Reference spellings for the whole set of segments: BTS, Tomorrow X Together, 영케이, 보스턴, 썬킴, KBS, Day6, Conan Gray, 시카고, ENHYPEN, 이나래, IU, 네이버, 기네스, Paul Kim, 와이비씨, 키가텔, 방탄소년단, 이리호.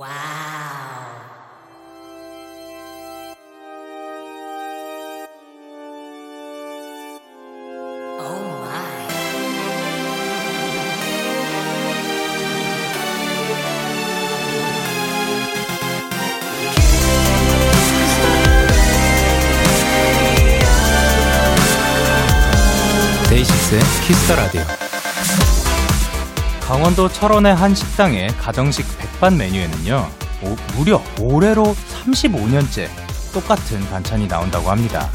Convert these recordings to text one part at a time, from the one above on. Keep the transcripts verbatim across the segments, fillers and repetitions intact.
와우. 오 마이. 데이식스의 키스 더 라디오. 강원도 철원의 한 식당의 가정식 백반 메뉴에는요, 오, 무려 올해로 삼십오 년째 똑같은 반찬이 나온다고 합니다.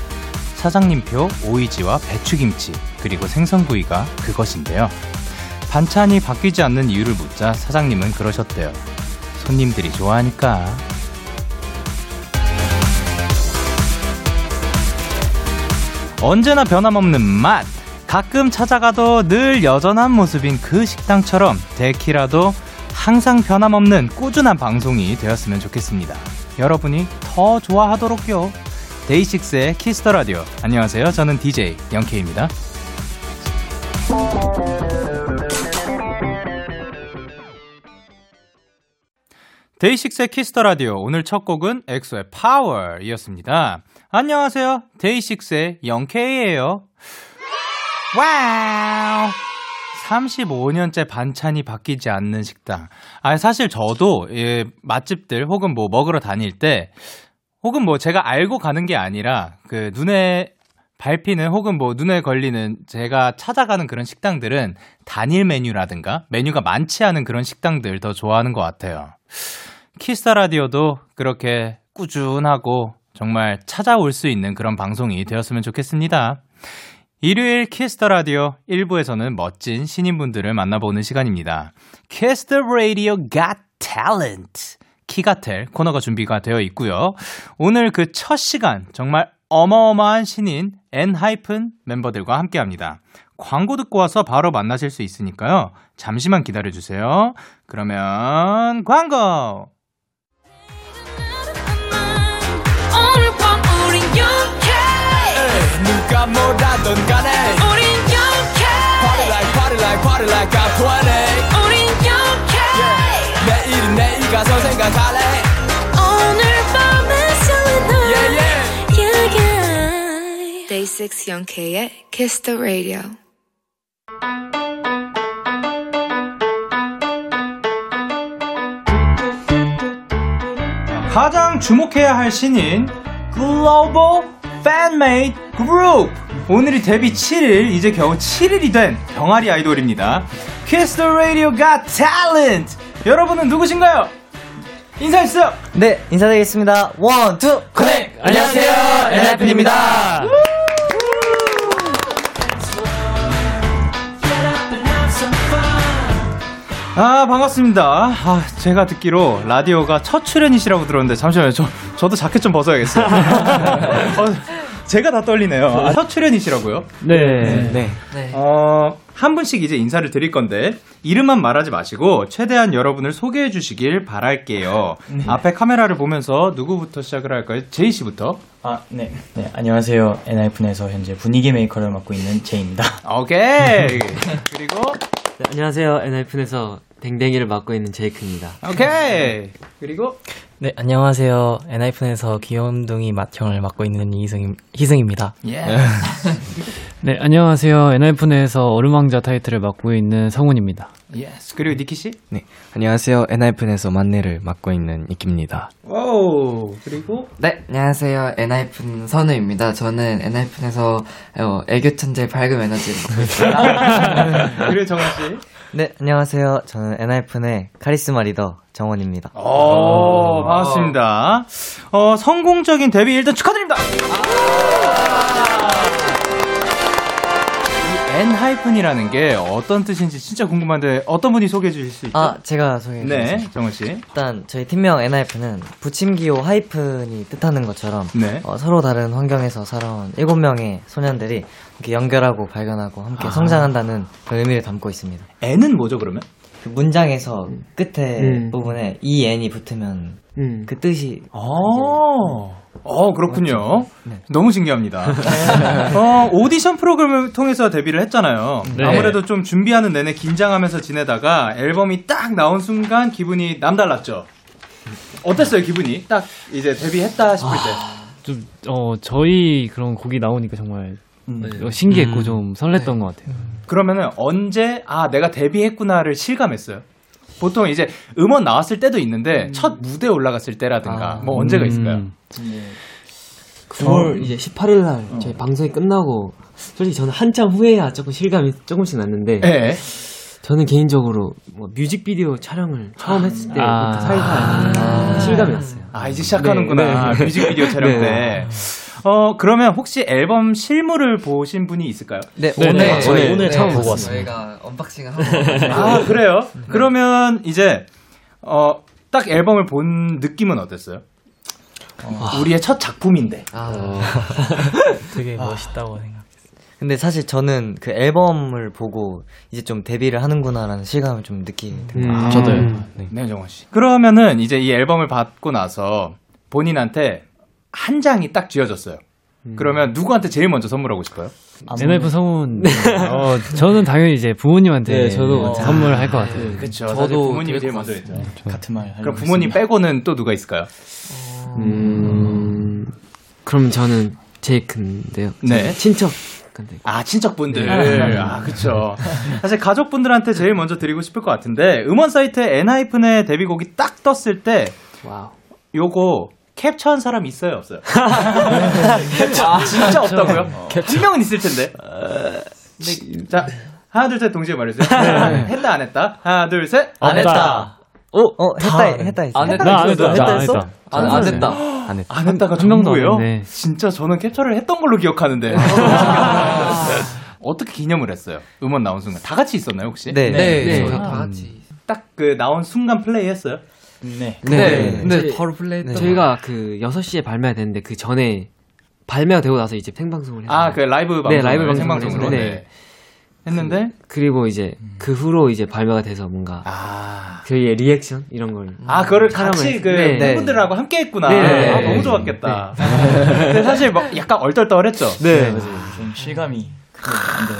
사장님표, 오이지와 배추김치, 그리고 생선구이가 그것인데요. 반찬이 바뀌지 않는 이유를 묻자 사장님은 그러셨대요. 손님들이 좋아하니까. 언제나 변함없는 맛! 가끔 찾아가도 늘 여전한 모습인 그 식당처럼 데키라도 항상 변함없는 꾸준한 방송이 되었으면 좋겠습니다. 여러분이 더 좋아하도록요. 데이식스의 키스 더 라디오. 안녕하세요. 저는 디제이 영케이입니다. 데이식스의 키스 더 라디오. 오늘 첫 곡은 엑소의 파워이었습니다. 안녕하세요. 데이식스의 영케이예요. 와우! 삼십오 년째 반찬이 바뀌지 않는 식당. 아, 사실 저도, 예, 맛집들 혹은 뭐 먹으러 다닐 때, 혹은 뭐 제가 알고 가는 게 아니라, 그 눈에 밟히는 혹은 뭐 눈에 걸리는 제가 찾아가는 그런 식당들은 단일 메뉴라든가 메뉴가 많지 않은 그런 식당들 더 좋아하는 것 같아요. 키스 라디오도 그렇게 꾸준하고 정말 찾아올 수 있는 그런 방송이 되었으면 좋겠습니다. 일요일 키스 더 라디오 일 부에서는 멋진 신인분들을 만나보는 시간입니다. 키스 더 라디오 갓 탤런트 키가텔 코너가 준비가 되어 있고요. 오늘 그 첫 시간 정말 어마어마한 신인 엔하이픈 멤버들과 함께합니다. 광고 듣고 와서 바로 만나실 수 있으니까요. 잠시만 기다려주세요. 그러면 광고! 누가 뭐라던 간에 우린 영케이 Party like party like party like I'm twenty 우린 영케이 yeah. 내일은 내일 가서 생각할래 오늘 밤에 설레는 yeah, yeah. yeah, yeah. 데이식스 영케이의 Kiss the Radio. 가장 주목해야 할 신인 글로벌 팬메이트 그룹! 오늘이 데뷔 칠 일, 이제 겨우 칠 일이 된 병아리 아이돌입니다. Kiss the Radio Got Talent! 여러분은 누구신가요? 인사해주세요! 네, 인사드리겠습니다. 원, 투, 커넥! 안녕하세요, 엔하이픈입니다. 아, 반갑습니다. 아, 제가 듣기로 라디오가 첫 출연이시라고 들었는데, 잠시만요. 저, 저도 자켓 좀 벗어야겠어요. 어, 제가 다 떨리네요. 첫 출연이시라고요? 네. 네. 네. 네. 어, 한 분씩 이제 인사를 드릴 건데 이름만 말하지 마시고 최대한 여러분을 소개해 주시길 바랄게요. 네. 앞에 카메라를 보면서 누구부터 시작을 할까요? 제이 씨부터. 아, 네. 네, 안녕하세요. 엔하이픈에서 현재 분위기 메이커를 맡고 있는 제이입니다. 오케이. 그리고 네, 안녕하세요. 엔하이픈에서 댕댕이를 맡고 있는 제이크입니다. 오케이. 그리고 네, 안녕하세요. 엔하이픈에서 귀염둥이 맏형을 맡고 있는 이승, 희승입니다. Yeah. 네, 안녕하세요. 엔하이픈에서 얼음왕자 타이틀을 맡고 있는 성훈입니다. Yes. 그리고 니키씨? 네, 안녕하세요. 엔하이픈에서 만내를 맡고 있는 이키입니다. 오, 그리고? 네, 안녕하세요. 엔하이픈 선우입니다. 저는 엔하이픈에서 애교천재 밝은 에너지를 맡고 있습니다. 그리고 정원씨? 네, 안녕하세요. 저는 엔하이픈의 카리스마 리더 정원입니다. 오, 반갑습니다. 어, 성공적인 데뷔 일단 축하드립니다. 아~ 이 엔하이픈이라는 게 어떤 뜻인지 진짜 궁금한데 어떤 분이 소개해 주실 수 있죠? 아, 제가 소개해드릴게요. 네, 정원 씨. 일단 저희 팀명 엔하이픈은 부침기호 하이픈이 뜻하는 것처럼 네. 어, 서로 다른 환경에서 살아온 일곱 명의 소년들이 이렇게 연결하고 발견하고 함께 아. 성장한다는 그런 의미를 담고 있습니다. N은 뭐죠, 그러면? 그 문장에서 음. 끝에 음. 부분에 이 N이 붙으면 음. 그 뜻이. 아, 어, 그렇군요. 네. 너무 신기합니다. 어, 오디션 프로그램을 통해서 데뷔를 했잖아요. 네. 아무래도 좀 준비하는 내내 긴장하면서 지내다가 앨범이 딱 나온 순간 기분이 남달랐죠. 어땠어요 기분이? 딱 이제 데뷔했다 싶을 아, 때. 좀 어 저희 그런 곡이 나오니까 정말 네. 신기했고 음. 좀 설렜던 네. 것 같아요. 그러면은 언제 아 내가 데뷔했구나를 실감했어요? 보통 이제 음원 나왔을 때도 있는데 음. 첫 무대 올라갔을 때라든가 아, 뭐 언제가 음. 있을까요? 네. 구월 어, 이제 십팔 일 날 어. 저희 방송이 끝나고 솔직히 저는 한참 후에야 조금 실감이 조금씩 났는데 에? 저는 개인적으로 뭐 뮤직비디오 촬영을 처음 아, 했을 때 아, 살살 아, 아, 실감이 났어요. 아 이제 시작하는구나. 네, 네. 뮤직비디오 촬영 때. 네. 어 그러면 혹시 앨범 실물을 보신 분이 있을까요? 네, 네 오늘 네, 저희 오늘 처음 보고 왔어요. 저희가 언박싱을 하고 아 그래요? 네. 그러면 이제 어, 딱 앨범을 본 느낌은 어땠어요? 어, 우리의 첫 작품인데 아, 어. 되게 멋있다고 생각했어요. 근데 사실 저는 그 앨범을 보고 이제 좀 데뷔를 하는구나라는 실감을 좀 느끼게 된 것 같아요. 저도요. 네, 네 정원 씨. 그러면은 이제 이 앨범을 받고 나서 본인한테 한 장이 딱 쥐어졌어요. 음. 그러면 누구한테 제일 먼저 선물하고 싶어요? 엔하이픈 성훈. 어, 저는 당연히 이제 부모님한테 네, 저도 어, 선물할 것 같아요. 네, 그렇죠. 저도 부모님이 제일 먼저 했죠. 네, 같은 말. 그럼 부모님 있습니다. 빼고는 또 누가 있을까요? 어... 음... 그럼 저는 제일 큰데요. 네. 친척. 아 친척분들 네. 아 그렇죠. 사실 가족분들한테 제일 먼저 드리고 싶을 것 같은데 음원 사이트 엔하이픈의 데뷔곡이 딱 떴을 때 와우. 요거 캡처한 사람 있어요 없어요? 캡처 진짜 없다고요? 어. 한 명은 있을 텐데. 근데, 자 하나 둘 셋 동시에 말해주세요. 네. 했다 안 했다? 하나 둘 셋 안 했다. 오, 어, 했다, 했다, 했다. 안 했다, 안 했다, 했다, 했어? 안, 안 했다. 안 했다. 안 했다가 전부예요? 진짜 저는 캡처를 했던 걸로 기억하는데. 어떻게 기념을 했어요? 음원 나온 순간. 다 같이 있었나요, 혹시? 네, 네. 네. 네. 다 같이. 딱 그 나온 순간 플레이 했어요? 네. 네. 네. 근데 네. 바로 플레이 했던 네. 저희가 그 여섯 시에 발매가 됐는데 그 전에 발매가 되고 나서 이제 생방송을 했어요. 아, 그 라이브 방송. 네, 라이브 생방송으로. 네. 네. 했는데 그, 그리고 이제 음. 그 후로 이제 발매가 돼서 뭔가 아. 저희의 리액션 이런 걸 아 그거를 같이 그 네, 팬분들하고 네. 함께 했구나. 네, 네, 아, 네. 너무 좋았겠다. 네. 근데 사실 막 약간 얼떨떨했죠. 네, 네 맞아요. 좀 실감이 안 돼요.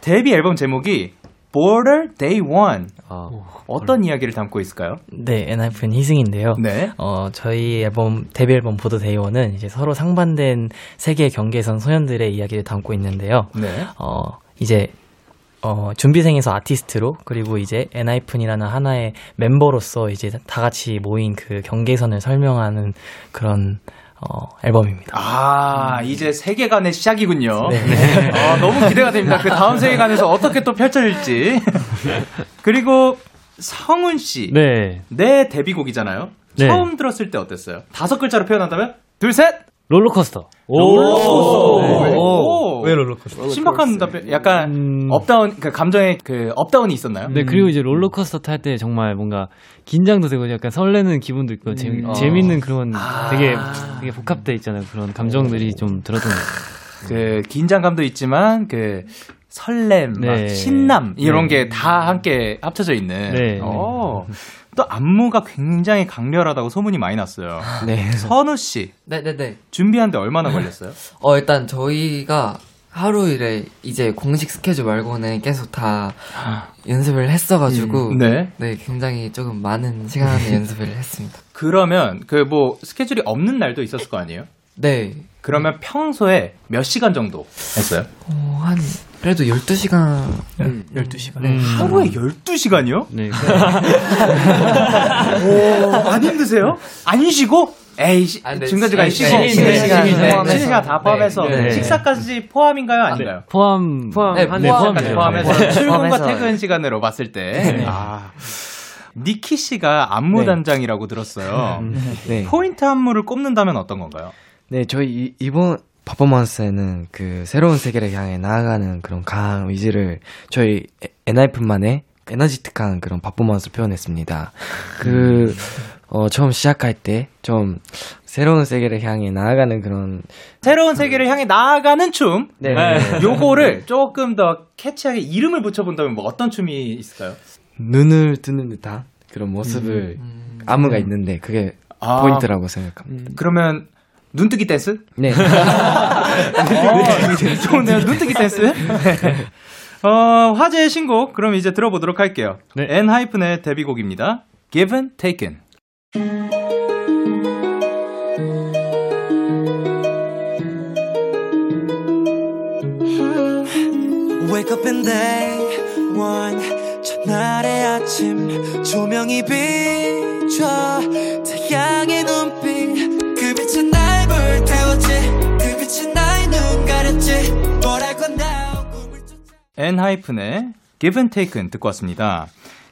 데뷔 앨범 제목이 Border Day One 어, 어떤 볼. 이야기를 담고 있을까요? 네, 엔하이픈 희승인데요. 네, 어 저희 앨범 데뷔 앨범 Border Day One은 이제 서로 상반된 세계의 경계선 소년들의 이야기를 담고 있는데요. 네, 어 이제 어, 준비생에서 아티스트로 그리고 이제 엔하이픈이라는 하나의 멤버로서 이제 다 같이 모인 그 경계선을 설명하는 그런 어, 앨범입니다. 아, 이제 세계관의 시작이군요. 네. 네. 어, 너무 기대가 됩니다. 그 다음 세계관에서 어떻게 또 펼쳐질지. 그리고 성훈 씨, 네, 내 데뷔곡이잖아요. 네. 처음 들었을 때 어땠어요? 다섯 글자로 표현한다면 둘 셋 롤러코스터. 오. 롤러코스터. 네. 오. 왜 롤러코스터? 신박한 답변. 약간 음... 업다운, 그 감정의 그 업다운이 있었나요? 네, 그리고 이제 롤러코스터 탈 때 정말 뭔가 긴장도 되고 약간 설레는 기분도 있고 음... 재미, 어... 재밌는 그런 아... 되게 되게 복합돼 있잖아요. 그런 감정들이 오... 좀 들었던 그 긴장감도 있지만 그 설렘, 네. 막 신남 이런 네. 게 다 함께 합쳐져 있는. 네. 오. 또 안무가 굉장히 강렬하다고 소문이 많이 났어요. 네. 선우 씨. 네, 네, 네. 준비하는데 얼마나 걸렸어요? 어, 일단 저희가 하루 일에 이제 공식 스케줄 말고는 계속 다 연습을 했어가지고 음, 네. 네 굉장히 조금 많은 시간에 연습을 했습니다. 그러면 그 뭐 스케줄이 없는 날도 있었을 거 아니에요? 네. 그러면 네. 평소에 몇 시간 정도 했어요? 어, 한 그래도 열두 시간 음, 열두 시간 음. 하루에 열두 시간이요? 네. 오, 안 힘드세요? 안 쉬고? 에이, 아, 네. 중간중간 쉬고 쉬는 시간 다 포함해서 네. 네. 식사까지 포함인가요? 아닌가요? 아, 네. 포함, 포함, 네, 포함, 네, 포함 포함해서 출근과 퇴근 시간으로 봤을 때 네. 아, 니키 씨가 안무 네. 단장이라고 들었어요. 네. 포인트 안무를 꼽는다면 어떤 건가요? 네, 저희 이번 퍼포먼스에는 그 새로운 세계를 향해 나아가는 그런 강한 의지를 저희 엔하이픈만의 에너지틱한 그런 퍼포먼스를 표현했습니다. 그 어, 처음 시작할 때 좀 새로운 세계를 향해 나아가는 그런 새로운 세계를 음. 향해 나아가는 춤 네. 네. 요거를 조금 더 캐치하게 이름을 붙여본다면 뭐 어떤 춤이 있을까요? 눈을 뜨는 듯한 그런 모습을 음. 음. 안무가 음. 있는데 그게 아. 포인트라고 생각합니다. 음. 그러면 눈뜨기 댄스? 네. 좋네요. 눈뜨기 댄스? 네. 어, 화제의 신곡 그럼 이제 들어보도록 할게요. 엔하이픈의 네. 데뷔곡입니다. Given, Taken. Monday one 첫날의 아침 조명이 비춰 태양의 눈빛 그 빛은 날 불태웠지 그 빛은 나의 눈 가렸지 뭐라고 나 꿈을 쫓아 엔하이픈의 Give and Taken 듣고 왔습니다.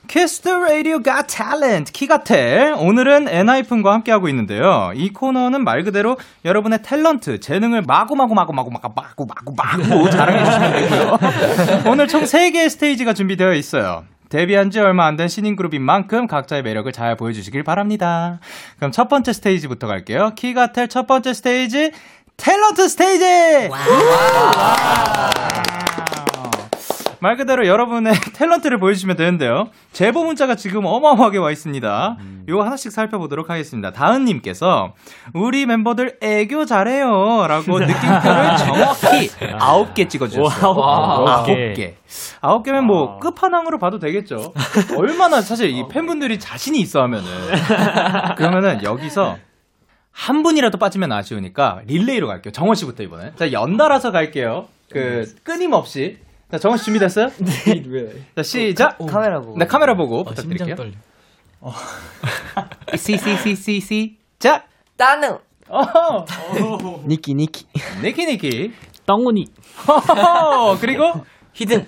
Kiss the Radio Got Talent 키가텔 오늘은 엔하이픈과 함께하고 있는데요. 이 코너는 말 그대로 여러분의 탤런트, 재능을 마구마구 마구마구 마구마구 마구 마구 자랑해 주시면 되고요. 오늘 총 세 개의 스테이지가 준비되어 있어요. 데뷔한 지 얼마 안 된 신인 그룹인 만큼 각자의 매력을 잘 보여주시길 바랍니다. 그럼 첫 번째 스테이지부터 갈게요. 키가텔 첫 번째 스테이지 탤런트 스테이지! 말 그대로 여러분의 탤런트를 보여주시면 되는데요. 제보 문자가 지금 어마어마하게 와 있습니다. 이거 하나씩 살펴보도록 하겠습니다. 다은님께서 우리 멤버들 애교 잘해요 라고 느낌표를 정확히 아홉 개 찍어주셨어요. 아홉 개. 아홉 개면 뭐 끝판왕으로 봐도 되겠죠. 얼마나 사실 이 팬분들이 자신이 있어 하면은 그러면은 여기서 한 분이라도 빠지면 아쉬우니까 릴레이로 갈게요. 정원 씨부터 이번에. 자, 연달아서 갈게요. 그 끊임없이. 자, 정원 씨 준비됐어요? 네. 자, 시작. 오, 카메라 보고. 네, 카메라 보고 어, 부탁드릴게요. 심장 떨려. 어. 시시시시시. 자, 따누. 어. 니키 니키. 니키 니키. 덩훈이. 그리고 히든.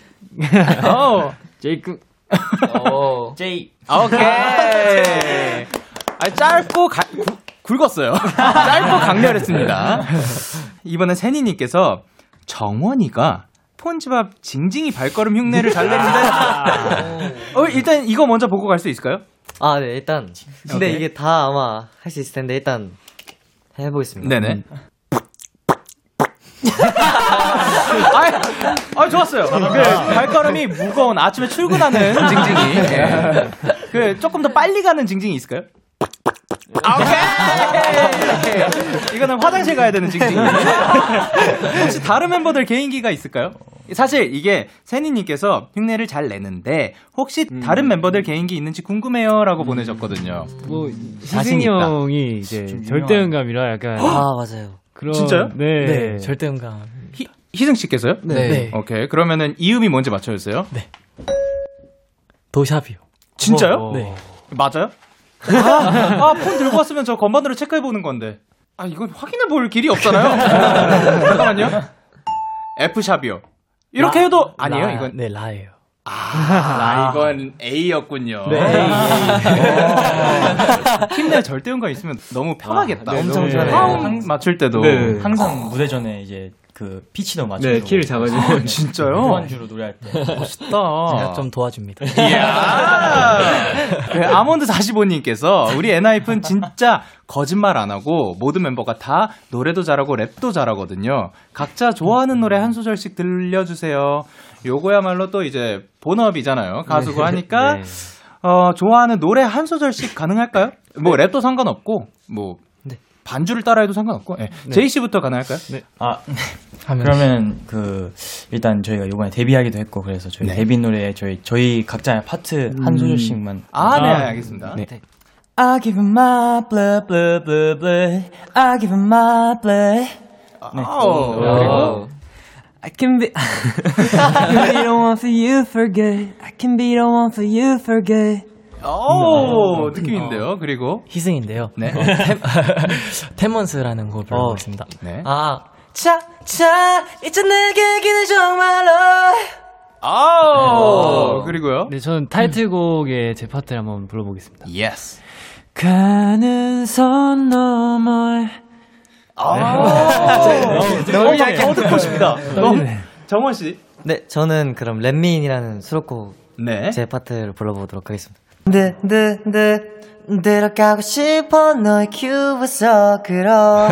어. 제이크. 어. 제이. 오케이. 아, 짧고 가, 구, 굵었어요. 짧고 강렬했습니다. 이번에 세니님께서 정원이가 폰지밥 징징이 발걸음 흉내를 잘 내는데 어, 일단 이거 먼저 보고 갈 수 있을까요? 아, 네, 일단 근데 오케이. 이게 다 아마 할 수 있을 텐데 일단 해보겠습니다. 네네. 아, 아, 좋았어요. 그 발걸음이 무거운 아침에 출근하는 징징이. 네. 그 조금 더 빨리 가는 징징이 있을까요? 오케이. 이거는 화장실 가야 되는 징징이. 혹시 다른 멤버들 개인기가 있을까요? 사실 이게 세니님께서 흉내를 잘 내는데 혹시 음. 다른 멤버들 개인기 있는지 궁금해요라고 보내셨거든요. 뭐 희승이 형이 이제 절대음감이라 약간 아 맞아요. 그런, 진짜요? 네, 네. 절대음감. 희 희승 씨께서요? 네. 네. 네. 오케이. 그러면은 이음이 뭔지 맞춰주세요. 네. 도샵이요. 진짜요? 어. 네. 맞아요? 아, 아, 폰 들고 왔으면 저 건반으로 체크해보는 건데. 아, 이건 확인해볼 길이 없잖아요. 잠깐만요. F샵이요. 이렇게 라, 해도 아니에요, 라, 이건. 네, 라예요. 아, 라. 이건 A였군요. 네. 네. 팀 내 절대음감 있으면 너무 편하겠다. 아, 네, 엄청 잘해. 네. 맞출 때도 네. 항상 무대 전에 이제 그 피치도 맞춰주고. 네, 키를 잡아주고. 아, 진짜요? 무반주로 노래할 때. 멋있다. 제가 좀 도와줍니다. 네, 아몬드 사십오 님께서 우리 엔하이픈 진짜 거짓말 안 하고 모든 멤버가 다 노래도 잘하고 랩도 잘하거든요. 각자 좋아하는 노래 한 소절씩 들려주세요. 요거야말로 또 이제 본업이잖아요. 가수고 하니까 네. 어, 좋아하는 노래 한 소절씩 가능할까요? 뭐 랩도 상관없고 뭐 반주를 따라해도 상관없고. 네. 네. 제이 씨부터 가능할까요? 네. 아 그러면 그 일단 저희가 이번에 데뷔하기도 했고 그래서 저희 네. 데뷔 노래에 저희 저희 각자의 파트 음. 한 소절씩만. 아, 네, 알겠습니다. 네. 네. I give him my blah blah blah blah. I give him my blah. 네. 오. 그리고 I can be I can be the one for you for good. I can be the one for you for good. 오, 느낌인데요. 어. 그리고 희승인데요. 네. 테먼스라는 곡을 불러보고 있습니다. 네. 아, 차차 이제 내게 기대 정말로. 아, 네. 그리고요. 네, 저는 타이틀곡의 제 파트를 한번 불러보겠습니다. 예스. 가는 선 너머에. 아, 너무 약간 더 듣고 싶다. 정원 씨. 네, 저는 그럼 렛미인이라는 수록곡 네. 제 파트를 불러보도록 하겠습니다. 네, 네, 네. 들어가고 싶어, 너의 큐브 서클어.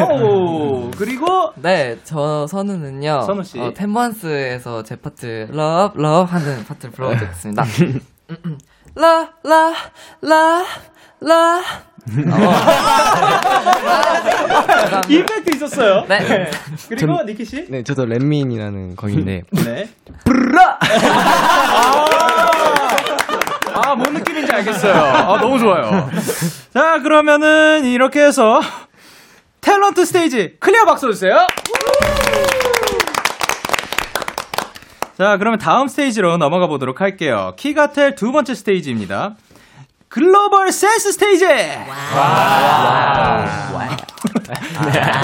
오, 그리고? 네, 저 선우는요. 선우씨. 어, 텐먼스에서 제 파트, love, love 하는 파트를 불러드리겠습니다. love, love, love, love. 이 팩트 있었어요. 네. 네. 그리고 전, 니키씨? 네, 저도 렛미인이라는 곡인데. 네. 브라! 아, 뭔 느낌인지 알겠어요. 아, 너무 좋아요. 자, 그러면은 이렇게 해서 탤런트 스테이지 클리어 박수 주세요. 자, 그러면 다음 스테이지로 넘어가 보도록 할게요. 키가텔 두 번째 스테이지입니다. 글로벌 센스 스테이지! 와.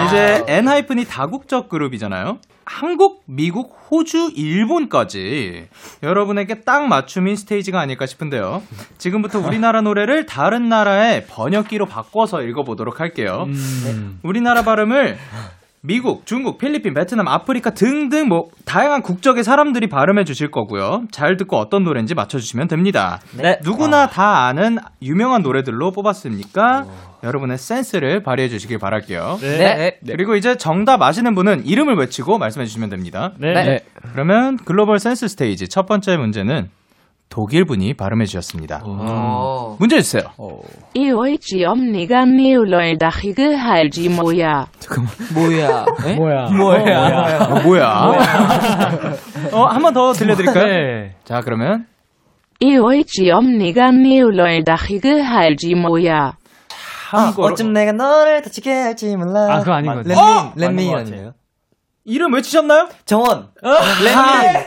이제 엔하이픈이 다국적 그룹이잖아요. 한국, 미국, 호주, 일본까지 여러분에게 딱 맞춤인 스테이지가 아닐까 싶은데요. 지금부터 우리나라 노래를 다른 나라의 번역기로 바꿔서 읽어보도록 할게요. 음. 우리나라 발음을 미국, 중국, 필리핀, 베트남, 아프리카 등등 뭐 다양한 국적의 사람들이 발음해 주실 거고요. 잘 듣고 어떤 노래인지 맞춰주시면 됩니다. 네. 누구나 와. 다 아는 유명한 노래들로 뽑았으니까 와. 여러분의 센스를 발휘해 주시길 바랄게요. 네. 네. 네. 그리고 이제 정답 아시는 분은 이름을 외치고 말씀해 주시면 됩니다. 네. 네. 그러면 글로벌 센스 스테이지 첫 번째 문제는 독일 분이 발음해 주셨습니다. 오. 문제 주세요. 뭐야? 뭐야? 뭐야? 뭐야? 뭐야? 어, 한 번 더 들려드릴까요? 네. 자, 그러면 뭐야? 한국어로. 어쩜 내가 너를 다치게 할지 몰라. 아, 그거 아닌 것 같아요. 렛미 아니에요? 이름 외치셨나요? 정원. 렛미.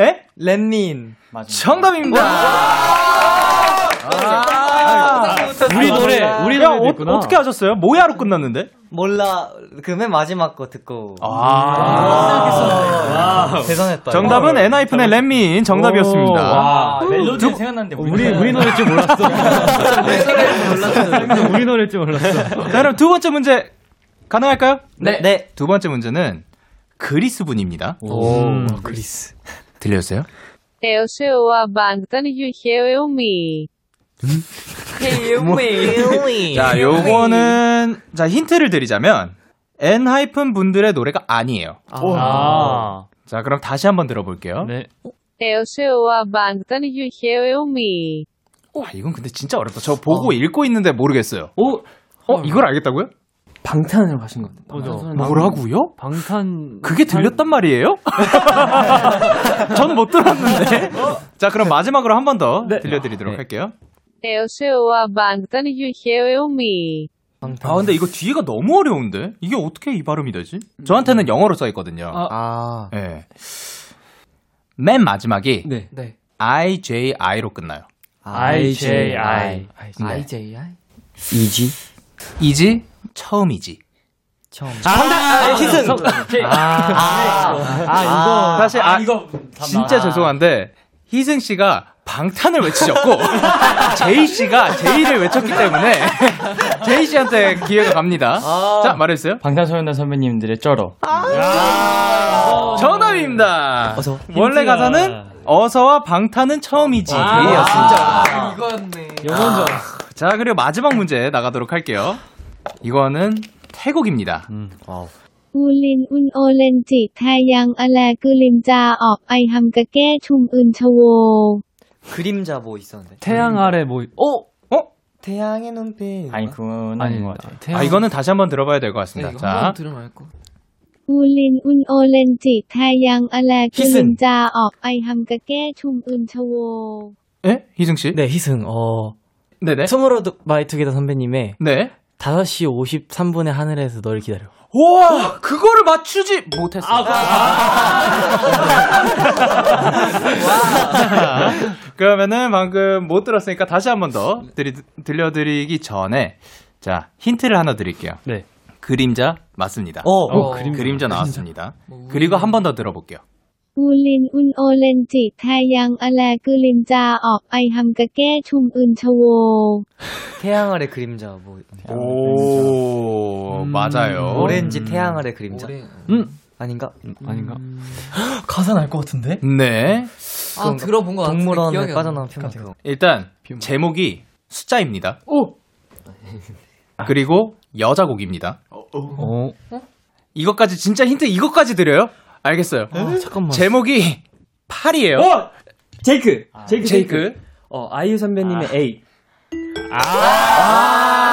에? 렛민. 정답입니다. 아~ 우리 노래, 우리 노래 듣구나. 어떻게 하셨어요? 뭐야로 끝났는데? 몰라. 그 맨 마지막 거 듣고. 아, 대단했다. 정답은 엔하이픈의 렛민 정답이었습니다. 멜로디 생각났는데 우리 우리 노래일 줄 몰랐어. 우리 노래일 줄 몰랐어. 자, 그럼 두 번째 문제 가능할까요? 네. 네. 두 번째 문제는 그리스 분입니다. 오, 그리스. 들려주세요. Eu sou a banca e eu me. Eu me. 자, 요거는 자 힌트를 드리자면 엔하이픈 분들의 노래가 아니에요. 아. 자, 그럼 다시 한번 들어볼게요. 네. Eu sou a banca e eu me. 와, 이건 근데 진짜 어렵다. 저 보고 어. 읽고 있는데 모르겠어요. 오, 어, 이걸 알겠다고요? 방탄으로 가신 건데. 방탄. 뭐라고요? 방탄. 그게 들렸단 말이에요? 저는 못 들었는데. 자, 그럼 마지막으로 한 번 더 네. 들려드리도록 네. 할게요. Eu sou a banca e eu me. 아, 근데 이거 뒤에가 너무 어려운데? 이게 어떻게 이 발음이 되지? 저한테는 영어로 써있거든요. 아. 아. 네. 맨 마지막이 네. 네. 아이제이아이로 끝나요. 아이제이아이. 아이제이아이? 이지? 이지? 처음이지. 처음. 아, 희승. 아, 아, 아, 아, 아, 이거 사실 아, 아 이거 진짜 아. 죄송한데 희승 씨가 방탄을 외치셨고 제이 씨가 제이를 외쳤기 때문에 제이 씨한테 기회가 갑니다. 아. 자, 말해주세요. 방탄소년단 선배님들의 쩔어. 아. 정답입니다. 어서. 원래 힘들어. 가사는 어서와 방탄은 처음이지. 아, 제이야, 진짜. 아, 이거였네. 영원전. 아. 자, 그리고 마지막 문제 나가도록 할게요. 이거는 태국입니다. 음. 울린 운 오렌지 태양 알레 그림자 업 아이 함께 춤은 춰워. 그림자 뭐 있었는데? 태양 아래 뭐? 어? 어? 태양의 눈빛. 아니 그건 아닌 것 같아요. 태양... 아, 이거는 다시 한번 들어봐야 될 것 같습니다. 네, 자. 들어봐야 거. 울린 운 오렌지 태양 알레 그림자 업 아이 함께 춤은 춰워. 예? 희승 씨? 네, 희승. 어. 네네. Tomorrow X Together 선배님의 네. 다섯 시 오십삼 분에 하늘에서 널 기다려. 와, 그거를 맞추지 못했어. 아, 아~ 그러면은 방금 못 들었으니까 다시 한 번 더 들려드리기 전에 자 힌트를 하나 드릴게요. 네. 그림자 맞습니다. 어, 어, 어 그림자, 그림자 나왔습니다. 그림자. 그리고 한 번 더 들어볼게요. 울린 운 오렌지 태양 아래 그림자 업 아이 함께 춤은 춰워. 태양 아래 그림자 뭐. 오, 음, 맞아요. 오렌지 태양 아래 그림자. 오레... 음 아닌가? 음, 아닌가? 음... 가사 날 것 같은데? 네. 아, 들어본 것 같은데. 동물원에 빠져나온 편 같은 거. 일단 제목이 숫자입니다. 오. 그리고 여자곡입니다. 어, 어. 어? 이것까지 진짜 힌트 이것까지 드려요? 알겠어요. 어, 잠깐만. 제목이 팔이에요. 어! 제이크. 아, 제이크. 제이크. 제이크. 어, 아이유 선배님의 아. A. 아. 아.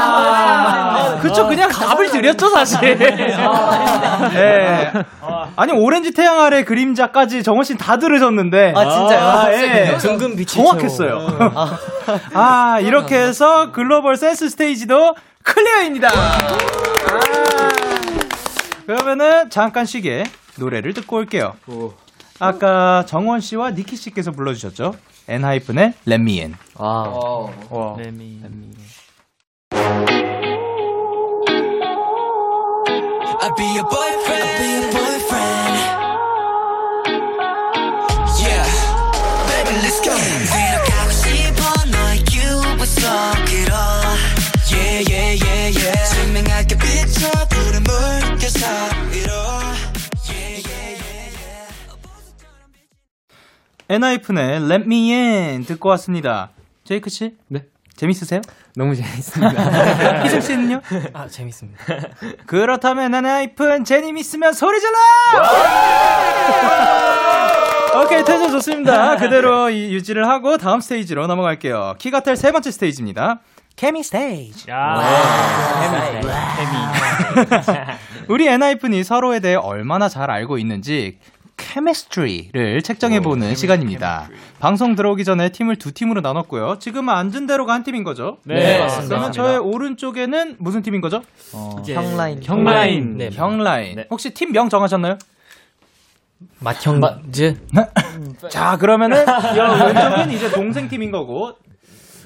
아. 그쵸, 그냥 답을 드렸죠, 사실. 아. 네. 아니, 오렌지 태양 아래 그림자까지 정원 씨는 다 들으셨는데. 아, 진짜요? 아, 예. 정금빛이 정확했어요. 아. 아, 이렇게 해서 글로벌 센스 스테이지도 클리어입니다. 아. 그러면은 잠깐 쉬게 노래를 듣고 올게요. 오. 아까 정원 씨와 니키 씨께서 불러주셨죠? 엔하이픈의 Let Me In. 와. Let Me In. I'll be your boyfriend. I'll be your boyfriend. Yeah, baby, let's go. 데려가고 싶어 너의 큐브 속으로. Yeah, yeah, yeah, yeah. 선명하게 비춰 푸른 물결 사이로. Yeah, yeah, yeah. 엔하이픈의 Let Me In 듣고 왔습니다. 제이크 씨? 네. 재밌으세요? 너무 재밌습니다. 희준 씨는요? 아, 재밌습니다. 그렇다면 엔하이픈 제님 있으면 소리 질러! 오케이, 텐션 좋습니다. 그대로 유지를 하고 다음 스테이지로 넘어갈게요. 키가 텔 세 번째 스테이지입니다. 케미 스테이지. 케미. 우리 엔하이픈이 서로에 대해 얼마나 잘 알고 있는지 케미스트리를 책정해보는 오, 시간입니다. 케미스트리. 방송 들어오기 전에 팀을 두 팀으로 나눴고요. 지금은 앉은 대로가 한 팀인 거죠? 네, 네 맞습니다. 그러면 저의 오른쪽에는 무슨 팀인 거죠? 어, 형라인. 형라인. 네. 형라인. 네. 혹시 팀명 정하셨나요? 맏형즈. 자, 그러면은 왼쪽은 이제 동생 팀인 거고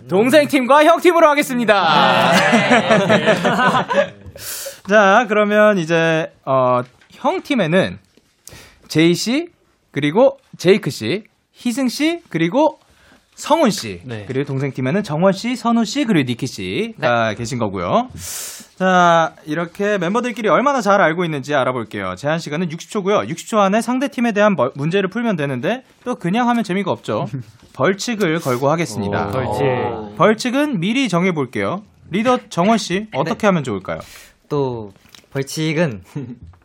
동생 팀과 형 팀으로 하겠습니다. 아, 네, 네. 자, 그러면 이제 어, 형 팀에는 제이 씨, 그리고 제이크 씨, 희승 씨, 그리고 성훈 씨, 네. 그리고 동생 팀에는 정원 씨, 선우 씨, 그리고 니키 씨가 네. 계신 거고요. 자, 이렇게 멤버들끼리 얼마나 잘 알고 있는지 알아볼게요. 제한 시간은 육십 초고요. 육십 초 안에 상대 팀에 대한 머, 문제를 풀면 되는데 또 그냥 하면 재미가 없죠. 벌칙을 걸고 하겠습니다. 오, 벌칙. 오. 벌칙은 미리 정해볼게요. 리더 정원 씨, 어떻게 네. 하면 좋을까요? 또 벌칙은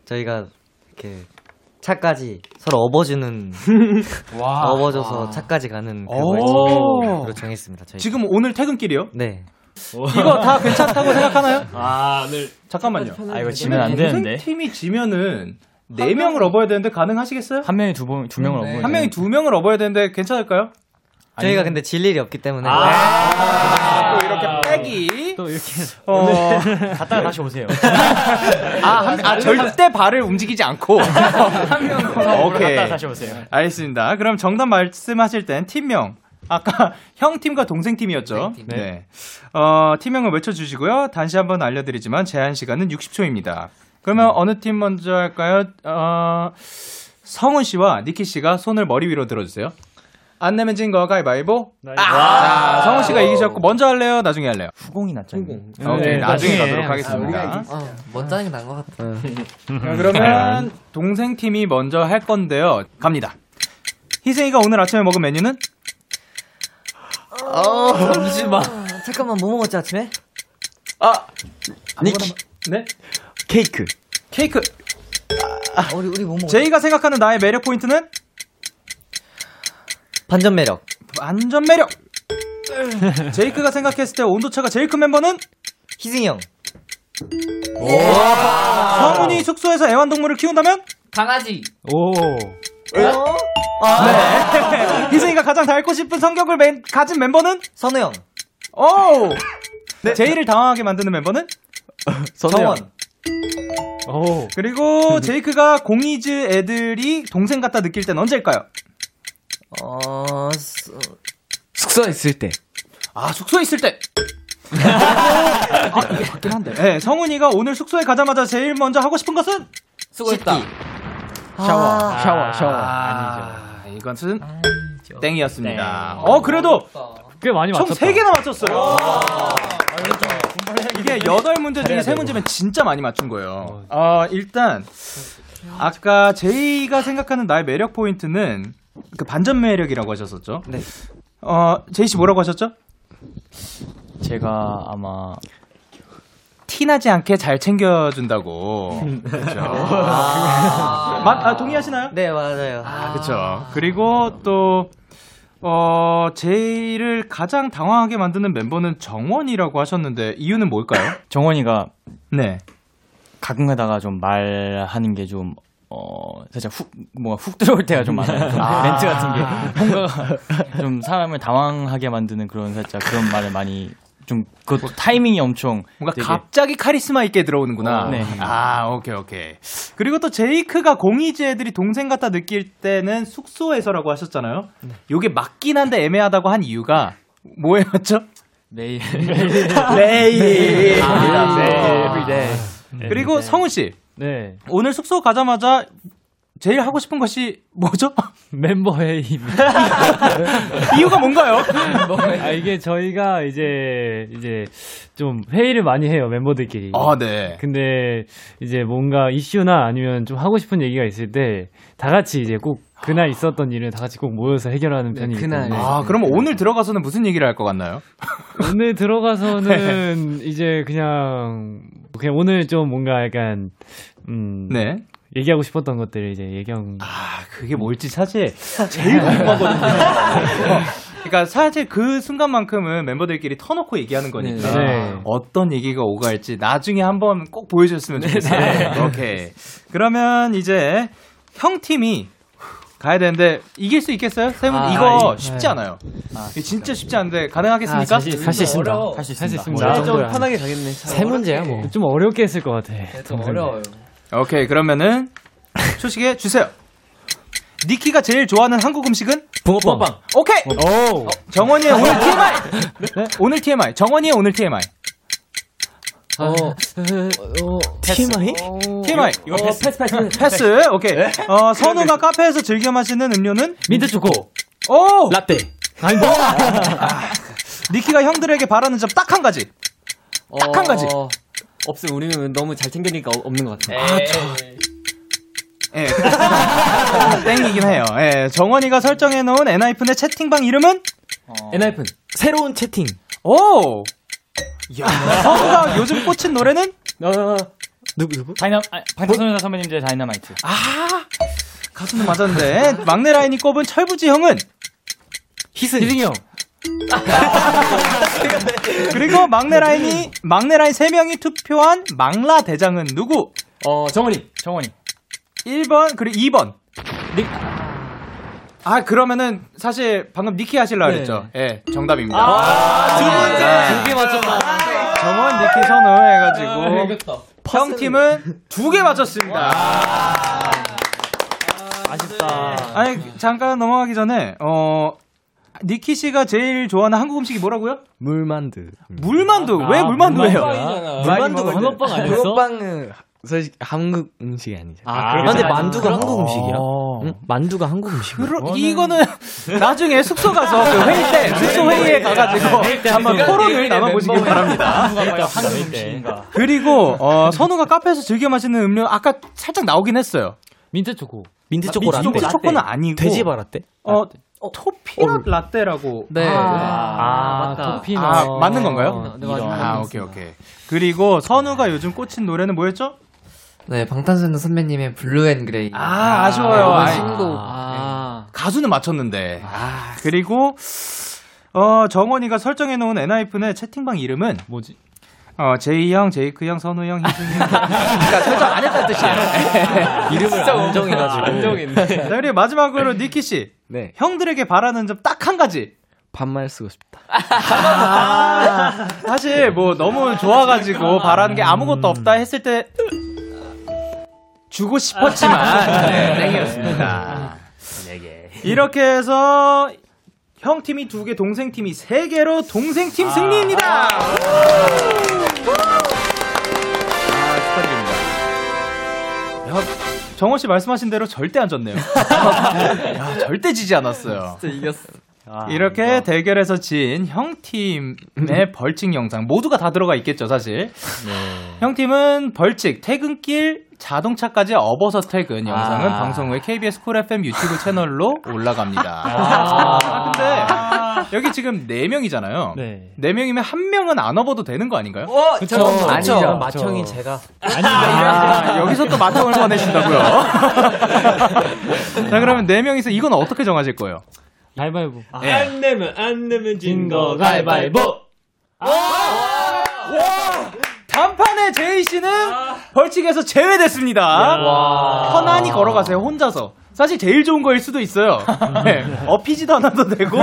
저희가 이렇게 차까지 서로 업어주는 와, 업어줘서 와. 차까지 가는 그 벌칙으로 정했습니다. 저희 지금 오늘 퇴근길이요? 네. 이거 다 괜찮다고 생각하나요? 아, 네. 잠깐만요. 아, 이거 지면 안 되는데. 팀이 지면은 네 명을 업어야 되는데 가능하시겠어요? 한 명이 두 번, 두 명을 네. 업어야. 한 명이 두 명을 업어야 되는데 괜찮을까요? 저희가 아니요. 근데 질 일이 없기 때문에. 아, 아~ 또 이렇게 빼기. 또 이렇게. 어, 갔다가 다시 오세요. 아, 한, 아, 절대 발을 움직이지 않고. 한 명. 오케이. 갔다가 다시 오세요. 알겠습니다. 그럼 정답 말씀하실 땐 팀명. 아까 형 팀과 동생 팀이었죠. 네. 네. 어, 팀명을 외쳐주시고요. 다시 한번 알려드리지만 제한 시간은 육십 초입니다. 그러면 음. 어느 팀 먼저 할까요? 어, 성훈 씨와 니키 씨가 손을 머리 위로 들어주세요. 안 내면 진 거 가위바위보. 아! 자, 성훈 씨가 이기셨고 먼저 할래요? 나중에 할래요? 후공이 낫죠. 후공. 오케이, 네, 나중에 네, 가도록 하겠습니다. 어, 먼저 하는 게 나은 것 같아요. 그러면 동생 팀이 먼저 할 건데요. 갑니다. 희생이가 오늘 아침에 먹은 메뉴는? 아, 이지 마. 잠깐만, 뭐 먹었지 아침에? 아, 니키. 네? 케이크. 케이크. 아, 우리 우리 뭐 먹었지? 제이가 생각하는 나의 매력 포인트는? 반전 매력. 반전 매력. 제이크가 생각했을 때 온도차가 제일 큰 멤버는? 희승이 형. 성훈이 숙소에서 애완동물을 키운다면? 강아지. 오. 어? 아. 네. 희승이가 가장 닮고 싶은 성격을 맨, 가진 멤버는? 선우 형. 오. 네. 제이를 당황하게 만드는 멤버는? 정원. 오. 그리고 제이크가 공이즈 애들이 동생 같다 느낄 땐 언제일까요? 어, 숙소에 있을 때. 아, 숙소에 있을 때. 아, 이게 맞긴 한데. 네, 성훈이가 오늘 숙소에 가자마자 제일 먼저 하고 싶은 것은? 수고했다. 아~ 샤워. 샤워, 샤워. 아, 아니죠. 이것은 아니죠. 땡이었습니다. 땡. 어, 그래도 꽤 많이 맞췄다. 총 세 개나 맞췄어요. 이게 여덟 문제 중에 세 문제면 진짜 많이 맞춘 거예요. 어, 일단 아까 제이가 생각하는 나의 매력 포인트는 그 반전 매력이라고 하셨었죠? 네. 어, 제이 씨 뭐라고 하셨죠? 제가 아마 티나지 않게 잘 챙겨준다고. 그렇죠. 아~ 맞, 아, 동의하시나요? 네, 맞아요. 아, 그렇죠. 그리고 또 어, 제이를 가장 당황하게 만드는 멤버는 정원이라고 하셨는데 이유는 뭘까요? 정원이가 네. 가끔가다가 좀 말하는 게 좀 어, 살짝 훅, 뭔가 훅 들어올 때가 좀 많아요. 좀 아~ 멘트 같은 게. 뭔가 좀 사람을 당황하게 만드는 그런 살짝 그런 말을 많이 좀 그것도 타이밍이 엄청 뭔가 되게... 갑자기 카리스마 있게 들어오는구나. 오, 네. 아, 오케이 오케이. 그리고 또 제이크가 공이즈 애들이 동생 같다 느낄 때는 숙소에서라고 하셨잖아요. 네. 요게 맞긴 한데 애매하다고 한 이유가 뭐였죠? 매일 매일 아, every day. 그리고 every day. 성훈 씨. 네. 오늘 숙소 가자마자 제일 하고 싶은 것이 뭐죠? 멤버회의입니다. 이유가 뭔가요? 아, 이게 저희가 이제 이제 좀 회의를 많이 해요, 멤버들끼리. 아, 네. 근데 이제 뭔가 이슈나 아니면 좀 하고 싶은 얘기가 있을 때 다 같이 이제 꼭 그날 있었던 일을 다 같이 꼭 모여서 해결하는 편이기 때문에. 네, 아, 그럼 오늘 들어가서는 무슨 얘기를 할 것 같나요? 오늘 들어가서는 네. 이제 그냥 그냥 오늘 좀 뭔가 약간 음. 네. 얘기하고 싶었던 것들을 이제 얘기하고. 아, 그게 뭘지 사실 제일 궁금하거든요. 그러니까 사실 그 순간만큼은 멤버들끼리 터놓고 얘기하는 거니까 네. 어떤 얘기가 오갈지 나중에 한번 꼭 보여줬으면 좋겠어요. 네. 오케이. 그러면 이제 형 팀이 가야 되는데 이길 수 있겠어요? 세분 아, 이거 쉽지 않아요. 아, 진짜. 진짜 쉽지 않은데 가능하겠습니까? 할 수 있습니다. 할 수 있습니다. 할 수 있습니다. 아, 좀 편하게 가겠네. 세 문제야 뭐. 좀 어렵게 했을 것 같아. 좀 어려워요. 오케이, 그러면은 초식에 주세요. 니키가 제일 좋아하는 한국 음식은? 붕어빵. 붕어빵. 오케이. 오. 어, 정원이의 오늘 티엠아이. 네? 오늘 티엠아이. 정원이의 오늘 티엠아이. 어, 어, 티엠아이? 오. 티엠아이. 이거 어, 패스. 패스, 패스, 패스. 패스. 오케이. 네? 어, 선우가 카페에서 즐겨 마시는 음료는? 민트초코. 오. 라떼. 아니 뭐. 아. 니키가 형들에게 바라는 점 딱 한 가지. 어. 딱 한 가지. 없으면 우리는 너무 잘 챙기니까 없는 것 같아요. 아, 저... 예. 땡기긴 해요. 예. 정원이가 설정해놓은 엔하이픈의 채팅방 이름은? 어... 엔하이픈. 새로운 채팅. 오! 야. 성우가 요즘 꽂힌 노래는? 어, 누구, 누구? 다이나, 아, 방탄소년단 선배님들의 다이너마이트. 아! 가수는 맞았는데. 막내 라인이 꼽은 철부지 형은? 희승. 희승이 형. 그리고 막내 라인이 막내 라인 세 명이 투표한 막라 대장은 누구? 어, 정원이. 정원이. 일 번 그리고 이 번. 닉. 아, 그러면은 사실 방금 니키 하실라고 했죠. 예, 네. 네, 정답입니다. 아, 두 문제. 두 개 맞췄다. 아, 정원, 니키, 선호 해 가지고 형 팀은 두 개 맞췄습니다. 아, 아쉽다. 아니, 잠깐 넘어가기 전에 어 니키 씨가 제일 좋아하는 한국 음식이 뭐라고요? 물만두. 물만두. 아, 왜 물만두예요? 아, 물만두가 한국빵 아니었어? 한국빵은 사실 한국 음식이 아니죠. 아, 그런데 아, 만두가 그런... 한국 음식이야? 응? 만두가 한국 음식이야? 그러... 이거는 나중에 숙소 가서 그 회의 때 숙소 회의에 가가지고 한번 토론을 나눠보시길 바랍니다. 한국 음식인가? 그리고 어, 선우가 카페에서 즐겨 마시는 음료 아까 살짝 나오긴 했어요. 민트 초코. 민트 초코 라떼. 민트 초코는 아니고 돼지바 라떼. 어. 어, 토피넛 라떼라고. 네. 아, 아, 아 맞다. 토피넛. 아, 맞는 건가요? 어, 네, 맞아요. 아, 오케이, 오케이. 그리고 선우가 요즘 꽂힌 노래는 뭐였죠? 네, 방탄소년단 선배님의 블루 앤 그레이. 아, 아쉬워요. 아, 신곡. 아, 네. 가수는 맞췄는데. 아, 그리고 어, 정원이가 설정해 놓은 엔하이픈의 채팅방 이름은 뭐지? 어, 제이 형, 제이크 형, 선우 형, 희승 형. 그러니까 설정 안 했다는 뜻이에요. 이름을 안정해가지고. 안정했네. 자, 그리고 마지막으로 니키 씨. 네. 형들에게 바라는 점 딱 한 가지. 반말 쓰고 싶다. 아, 사실 뭐 너무 좋아가지고 바라는 게 아무것도 없다 했을 때 주고 싶었지만 네, 땡이었습니다. 이렇게 해서 형 팀이 두 개, 동생 팀이 세 개로 동생 팀 승리입니다. 축하드립니다. 정원 씨 말씀하신 대로 절대 안 졌네요. 야, 절대 지지 않았어요. 진짜 이겼어. 아, 이렇게 이거. 대결에서 진 형팀의 벌칙 영상 모두가 다 들어가 있겠죠 사실. 네. 형팀은 벌칙 퇴근길 자동차까지 업어서 퇴근 아. 영상은 방송 후에 케이비에스 쿨 에프엠 유튜브 채널로 올라갑니다. 아. 아, 근데 아. 여기 지금 네 명이잖아요. 네. 네 명이면 한 명은 안 업어도 되는 거 아닌가요? 어, 그쵸. 아니죠. 그쵸. 마청이 제가. 아닙니다. 아, 여기서 또 마청을 꺼내신다고요? 자, 그러면 네 명이서 이건 어떻게 정하실 거예요? 가위바위보. 아. 안 내면 안 내면 진 거 가위바위보. 아. 와! 단판에 제이 씨는 아. 벌칙에서 제외됐습니다. 와. 편안히 걸어가세요 혼자서. 사실 제일 좋은 거일 수도 있어요. 네. 업히지도 않아도 되고.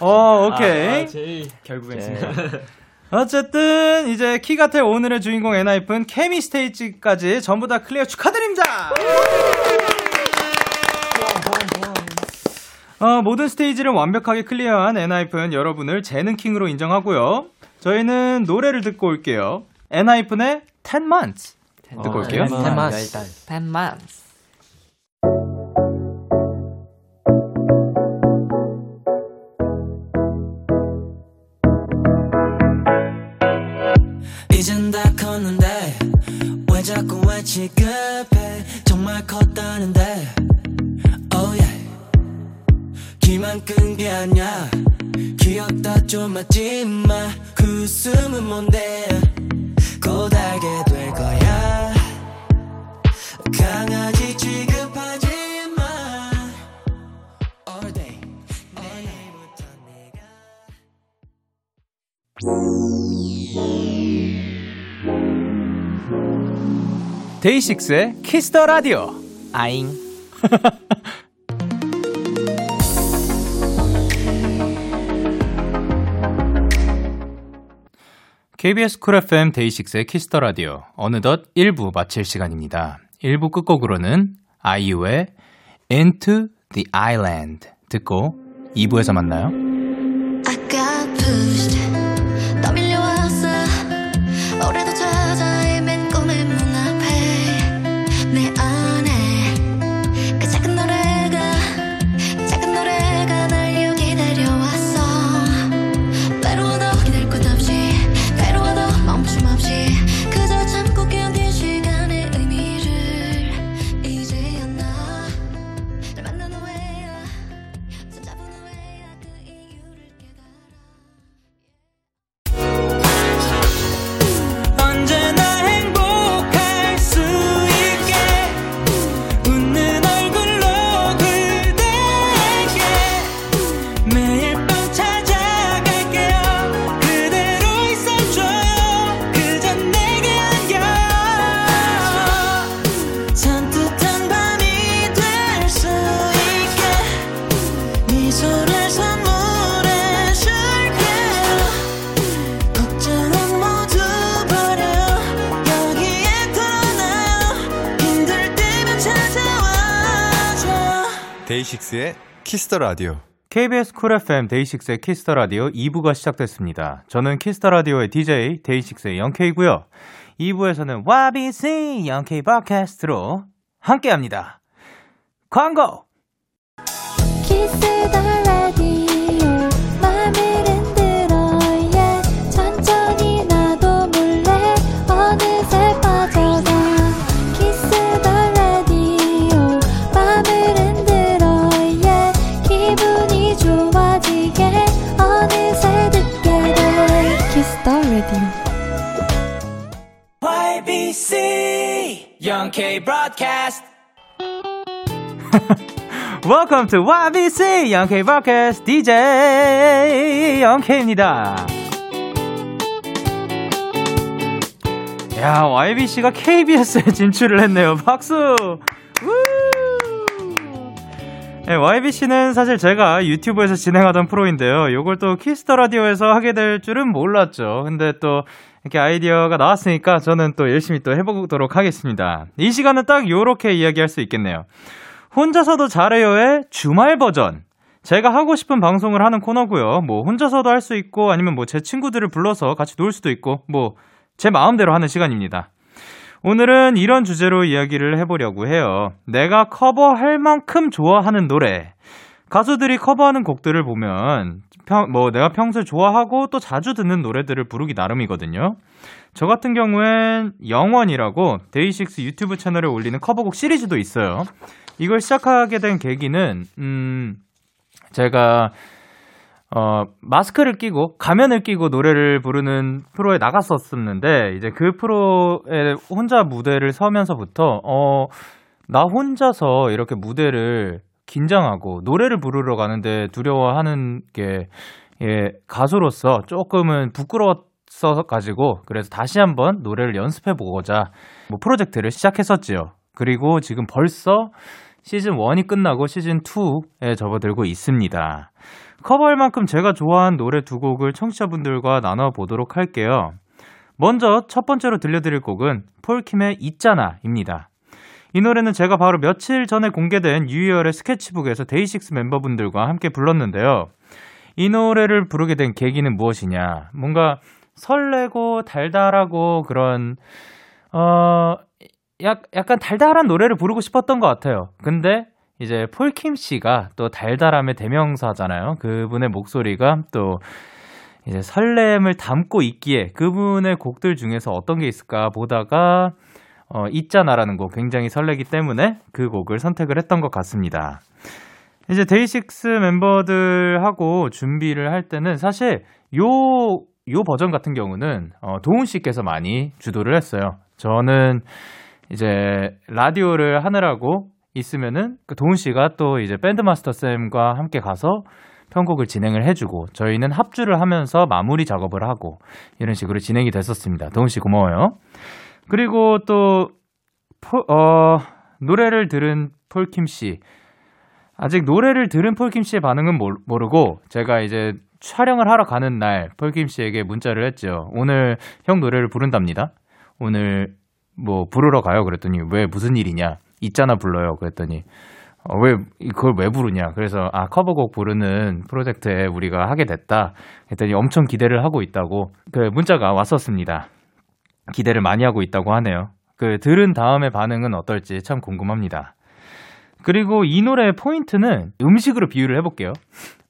어, 오케이. 아, 아, 제이 결국엔. 어쨌든 이제 키가텔 오늘의 주인공 엔하이픈 케미 스테이지까지 전부 다 클리어 축하드립니다. 어, 모든 스테이지를 완벽하게 클리어한 엔하이픈 여러분을 재능킹으로 인정하고요. 저희는 노래를 듣고 올게요. 엔하이픈의 텐 먼스 듣고 올게요. 텐 months 텐 months 이젠 다 컸는데 왜 자꾸 왜 지급해 정말 컸다는데 oh yeah 귀만 끈 게 아냐 귀엽다 좀 맞지 마 그 웃음은 뭔데 곧 알게 될 거야 강아지 취급하지 마 all day 내일부터 내가 데이식스의 키스 더 라디오 아잉 케이비에스 쿨 에프엠 데이식스의 키스 더 라디오 어느덧 일 부 마칠 시간입니다. 일 부 끝곡으로는 아이유의 Into the Island 듣고 이 부에서 만나요. I got pushed 더 밀려왔어 올해도 찾아 데이식스의 키스더라디오 케이비에스 쿨 에프엠 데이식스의 키스더라디오 이 부가 시작됐습니다. 저는 키스더라디오의 디제이 데이식스의 영케이고요. 이 부에서는 와비씨 영케이 팟캐스트로 함께합니다. 광고! K broadcast. Welcome to 와이비씨 Young K broadcast 디제이 Young K입니다. 야, 와이비씨가 케이비에스에 진출을 했네요. 박수. 네, 와이비씨는 사실 제가 유튜브에서 진행하던 프로인데요. 이걸 또 키스터 라디오에서 하게 될 줄은 몰랐죠. 근데 또 이렇게 아이디어가 나왔으니까 저는 또 열심히 또 해보도록 하겠습니다. 이 시간은 딱 요렇게 이야기할 수 있겠네요. 혼자서도 잘해요의 주말 버전. 제가 하고 싶은 방송을 하는 코너고요. 뭐 혼자서도 할 수 있고 아니면 뭐 제 친구들을 불러서 같이 놀 수도 있고 뭐 제 마음대로 하는 시간입니다. 오늘은 이런 주제로 이야기를 해보려고 해요. 내가 커버할 만큼 좋아하는 노래. 가수들이 커버하는 곡들을 보면 평, 뭐 내가 평소에 좋아하고 또 자주 듣는 노래들을 부르기 나름이거든요. 저 같은 경우엔 영원이라고 데이식스 유튜브 채널에 올리는 커버곡 시리즈도 있어요. 이걸 시작하게 된 계기는 음, 제가 어, 마스크를 끼고 가면을 끼고 노래를 부르는 프로에 나갔었었는데 이제 그 프로에 혼자 무대를 서면서부터 어, 나 혼자서 이렇게 무대를 긴장하고 노래를 부르러 가는데 두려워하는 게 예, 가수로서 조금은 부끄러웠어서 가지고 그래서 다시 한번 노래를 연습해보고자 뭐 프로젝트를 시작했었지요. 그리고 지금 벌써 시즌 원이 끝나고 시즌 투에 접어들고 있습니다. 커버할 만큼 제가 좋아하는 노래 두 곡을 청취자분들과 나눠보도록 할게요. 먼저 첫 번째로 들려드릴 곡은 폴킴의 있잖아입니다. 이 노래는 제가 바로 며칠 전에 공개된 뉴이얼의 스케치북에서 데이식스 멤버분들과 함께 불렀는데요. 이 노래를 부르게 된 계기는 무엇이냐, 뭔가 설레고 달달하고 그런 어 약, 약간 달달한 노래를 부르고 싶었던 것 같아요. 근데 이제 폴킴 씨가 또 달달함의 대명사잖아요. 그분의 목소리가 또 이제 설렘을 담고 있기에 그분의 곡들 중에서 어떤 게 있을까 보다가 어, 있잖아라는 곡 굉장히 설레기 때문에 그 곡을 선택을 했던 것 같습니다. 이제 데이식스 멤버들하고 준비를 할 때는 사실 요, 요 버전 같은 경우는 어, 도훈 씨께서 많이 주도를 했어요. 저는 이제 라디오를 하느라고 있으면은 그 도훈 씨가 또 이제 밴드마스터 쌤과 함께 가서 편곡을 진행을 해주고 저희는 합주를 하면서 마무리 작업을 하고 이런 식으로 진행이 됐었습니다. 도훈 씨 고마워요. 그리고 또 포, 어, 노래를 들은 폴킴 씨, 아직 노래를 들은 폴킴 씨의 반응은 모르고 제가 이제 촬영을 하러 가는 날 폴킴 씨에게 문자를 했죠. 오늘 형 노래를 부른답니다. 오늘 뭐 부르러 가요 그랬더니 왜 무슨 일이냐, 있잖아 불러요 그랬더니 어, 왜 그걸 왜 부르냐, 그래서 아 커버곡 부르는 프로젝트에 우리가 하게 됐다 그랬더니 엄청 기대를 하고 있다고 그 문자가 왔었습니다. 기대를 많이 하고 있다고 하네요. 그 들은 다음에 반응은 어떨지 참 궁금합니다. 그리고 이 노래의 포인트는 음식으로 비유를 해볼게요.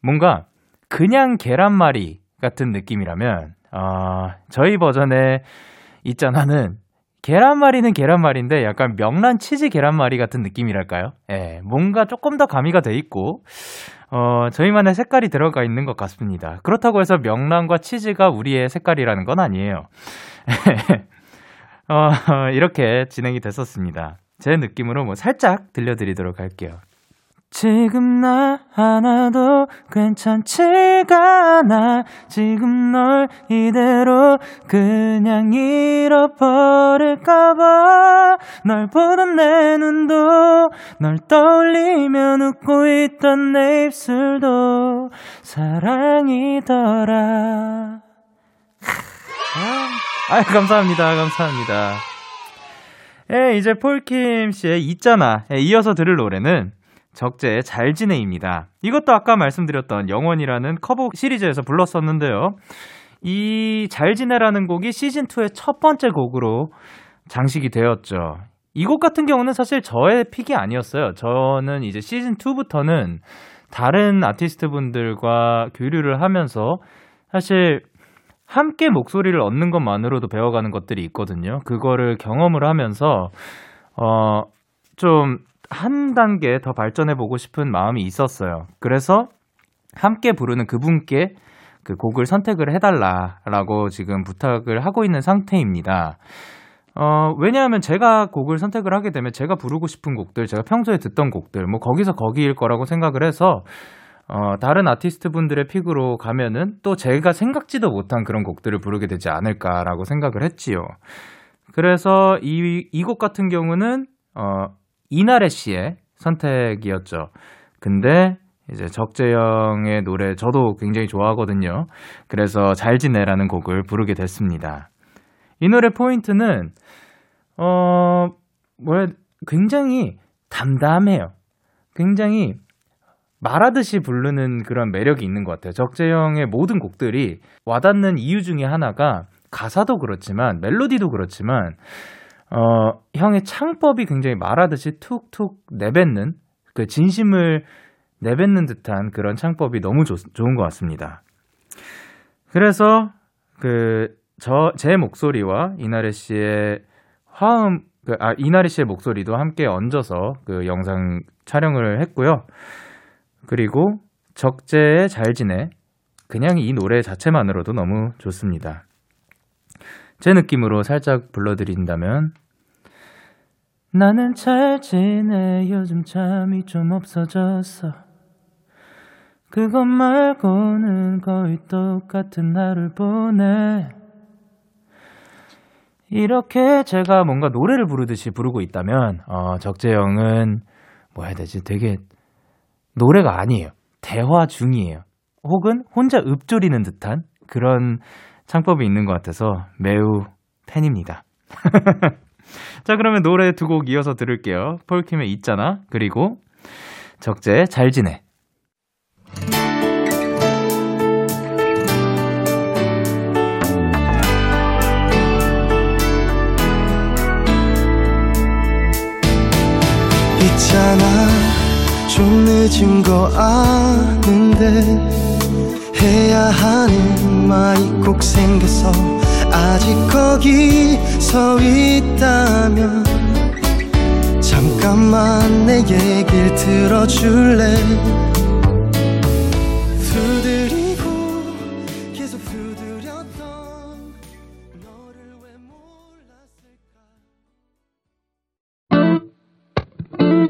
뭔가 그냥 계란말이 같은 느낌이라면 어, 저희 버전에 있잖아는 계란말이는 계란말인데 약간 명란 치즈 계란말이 같은 느낌이랄까요? 예, 뭔가 조금 더 가미가 돼 있고 어, 저희만의 색깔이 들어가 있는 것 같습니다. 그렇다고 해서 명란과 치즈가 우리의 색깔이라는 건 아니에요. 어, 이렇게 진행이 됐었습니다. 제 느낌으로 뭐 살짝 들려드리도록 할게요. 지금 나 하나도 괜찮지가 않아. 지금 널 이대로 그냥 잃어버릴까봐. 널 보던 내 눈도, 널 떠올리면 웃고 있던 내 입술도 사랑이더라. 아유, 감사합니다. 감사합니다. 예, 이제 폴킴 씨의 있잖아. 예, 이어서 들을 노래는 적재의 잘 지내입니다. 이것도 아까 말씀드렸던 영원이라는 커버 시리즈에서 불렀었는데요. 이 잘 지내라는 곡이 시즌이의 첫 번째 곡으로 장식이 되었죠. 이 곡 같은 경우는 사실 저의 픽이 아니었어요. 저는 이제 시즌이부터는 다른 아티스트 분들과 교류를 하면서 사실 함께 목소리를 얻는 것만으로도 배워가는 것들이 있거든요. 그거를 경험을 하면서 어, 좀 한 단계 더 발전해보고 싶은 마음이 있었어요. 그래서 함께 부르는 그분께 그 곡을 선택을 해달라라고 지금 부탁을 하고 있는 상태입니다. 어, 왜냐하면 제가 곡을 선택을 하게 되면 제가 부르고 싶은 곡들, 제가 평소에 듣던 곡들, 뭐 거기서 거기일 거라고 생각을 해서 어, 다른 아티스트 분들의 픽으로 가면은 또 제가 생각지도 못한 그런 곡들을 부르게 되지 않을까라고 생각을 했지요. 그래서 이, 이 곡 같은 경우는 어, 이나래 씨의 선택이었죠. 근데 이제 적재형의 노래 저도 굉장히 좋아하거든요. 그래서 잘 지내라는 곡을 부르게 됐습니다. 이 노래 포인트는 어, 뭐야, 굉장히 담담해요. 굉장히 말하듯이 부르는 그런 매력이 있는 것 같아요. 적재형의 모든 곡들이 와닿는 이유 중에 하나가 가사도 그렇지만 멜로디도 그렇지만 어, 형의 창법이 굉장히 말하듯이 툭툭 내뱉는 그 진심을 내뱉는 듯한 그런 창법이 너무 조, 좋은 것 같습니다. 그래서 그 저 제 목소리와 이나래 씨의 화음 그, 아 이나래 씨의 목소리도 함께 얹어서 그 영상 촬영을 했고요. 그리고 적재의 잘 지내, 그냥 이 노래 자체만으로도 너무 좋습니다. 제 느낌으로 살짝 불러드린다면 나는 잘 지내, 요즘 잠이 좀 없어졌어. 그것 말고는 거의 똑같은 하루를 보내. 이렇게 제가 뭔가 노래를 부르듯이 부르고 있다면 어, 적재형은 뭐 해야 되지? 되게 노래가 아니에요. 대화 중이에요. 혹은 혼자 읊조리는 듯한 그런 창법이 있는 것 같아서 매우 팬입니다. 자, 그러면 노래 두 곡 이어서 들을게요. 폴킴의 있잖아, 그리고 적재의 잘 지내. 있잖아, 좀 늦은 거 아는데 해야 하는 말이 꼭 생겨서 아직 거기 서 있다면 잠깐만 내 얘기를 들어줄래. 두드리고 계속 두드렸던 너를 왜 몰랐을까.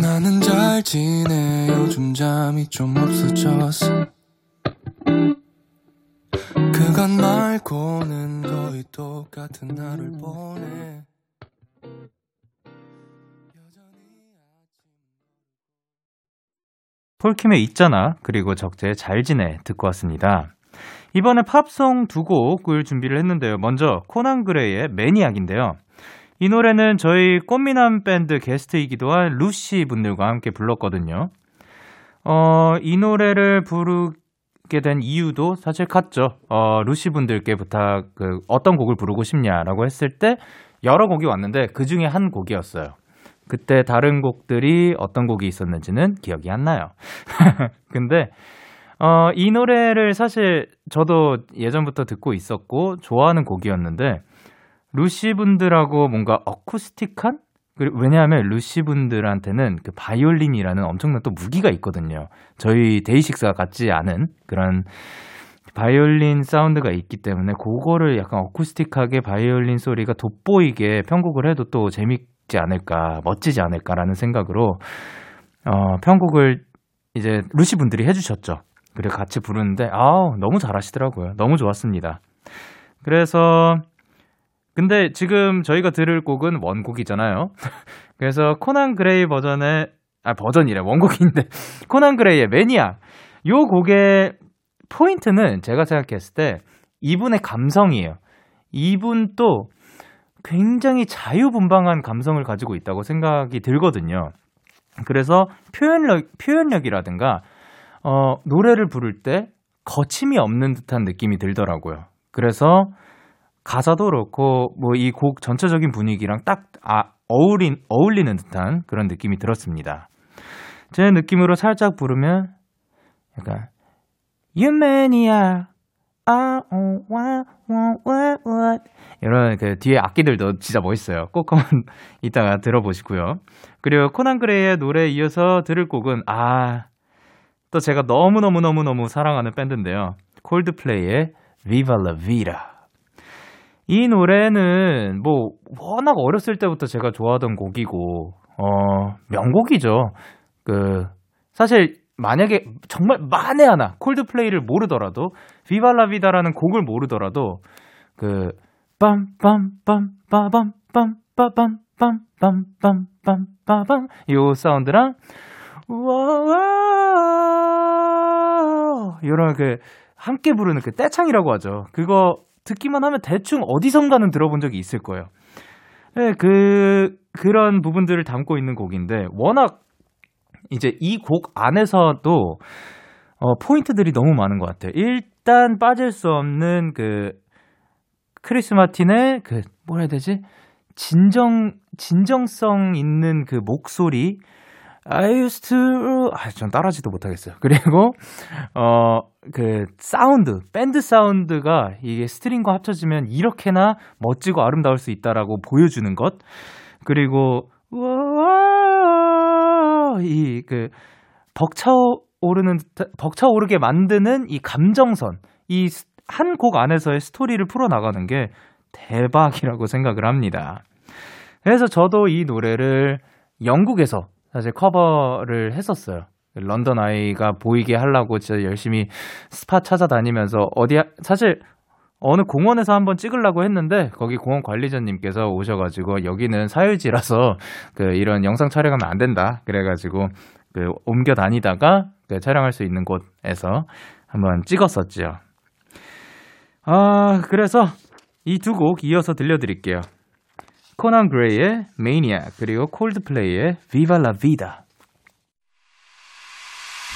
나는 잘 지내. 요즘 잠이 좀 없어졌어. 그간 말고는 거의 똑같은 하루를 보내. 폴킴의 있잖아, 그리고 적재의 잘 지내 듣고 왔습니다. 이번에 팝송 두 곡을 준비를 했는데요. 먼저 코난 그레이의 매니악인데요. 이 노래는 저희 꽃미남 밴드 게스트이기도 한 루시 분들과 함께 불렀거든요. 어, 이 노래를 부르게 된 이유도 사실 같죠. 어, 루시 분들께 부탁, 그, 어떤 곡을 부르고 싶냐라고 했을 때 여러 곡이 왔는데 그 중에 한 곡이었어요. 그때 다른 곡들이 어떤 곡이 있었는지는 기억이 안 나요. 근데 어, 이 노래를 사실 저도 예전부터 듣고 있었고 좋아하는 곡이었는데 루시 분들하고 뭔가 어쿠스틱한? 그리고 왜냐하면 루시 분들한테는 그 바이올린이라는 엄청난 또 무기가 있거든요. 저희 데이식스가 같지 않은 그런 바이올린 사운드가 있기 때문에 그거를 약간 어쿠스틱하게 바이올린 소리가 돋보이게 편곡을 해도 또 재밌지 않을까, 멋지지 않을까라는 생각으로 어, 편곡을 이제 루시 분들이 해주셨죠. 그리고 같이 부르는데 아우 너무 잘하시더라고요. 너무 좋았습니다. 그래서 근데 지금 저희가 들을 곡은 원곡이잖아요. 그래서 코난 그레이 버전의 아 버전이래 원곡인데 코난 그레이의 매니악, 요 곡의 포인트는 제가 생각했을 때 이분의 감성이에요. 이분 또 굉장히 자유분방한 감성을 가지고 있다고 생각이 들거든요. 그래서 표현력, 표현력이라든가 어, 노래를 부를 때 거침이 없는 듯한 느낌이 들더라고요. 그래서 가사도 그렇고 뭐 이 곡 전체적인 분위기랑 딱 아, 어울린, 어울리는 듯한 그런 느낌이 들었습니다. 제 느낌으로 살짝 부르면 약간 You maniac, I don't want what, what. 이런 그 뒤에 악기들도 진짜 멋있어요. 꼭 한번 이따가 들어보시고요. 그리고 코난 그레이의 노래에 이어서 들을 곡은 아... 또 제가 너무너무너무너무 사랑하는 밴드인데요. 콜드플레이의 Viva la Vida. 이 노래는 뭐 워낙 어렸을 때부터 제가 좋아하던 곡이고 어, 명곡이죠. 그 사실 만약에 정말 만에 하나 콜드플레이를 모르더라도 Viva la Vida라는 곡을 모르더라도 그 빰빰빰 빠밤 빰빠밤 빰빰빰 빰빰 빠밤 요 사운드랑 와와 이런 그 함께 부르는 그 떼창이라고 하죠. 그거 듣기만 하면 대충 어디선가는 들어본 적이 있을 거예요. 네, 그 그런 부분들을 담고 있는 곡인데 워낙 이제 이 곡 안에서도 어, 포인트들이 너무 많은 것 같아요. 일단 빠질 수 없는 그 크리스 마틴의 그 뭐라 해야 되지? 진정 진정성 있는 그 목소리. I used to... 아, 전 따라하지도 못하겠어요. 그리고 어, 그 사운드, 밴드 사운드가 이게 스트링과 합쳐지면 이렇게나 멋지고 아름다울 수 있다라고 보여주는 것. 그리고 이 그 벅차오르는 벅차오르게 만드는 이 감정선, 이 한 곡 안에서의 스토리를 풀어나가는 게 대박이라고 생각을 합니다. 그래서 저도 이 노래를 영국에서 사실 커버를 했었어요. 런던 아이가 보이게 하려고 진짜 열심히 스팟 찾아다니면서 어디 사실 어느 공원에서 한번 찍으려고 했는데 거기 공원 관리자님께서 오셔가지고 여기는 사유지라서 그 이런 영상 촬영하면 안 된다 그래가지고 그 옮겨 다니다가 그 촬영할 수 있는 곳에서 한번 찍었었죠. 아 그래서 이 두 곡 이어서 들려드릴게요. 코난 그레이의 Maniac 그리고 콜드플레이의 Viva la Vida.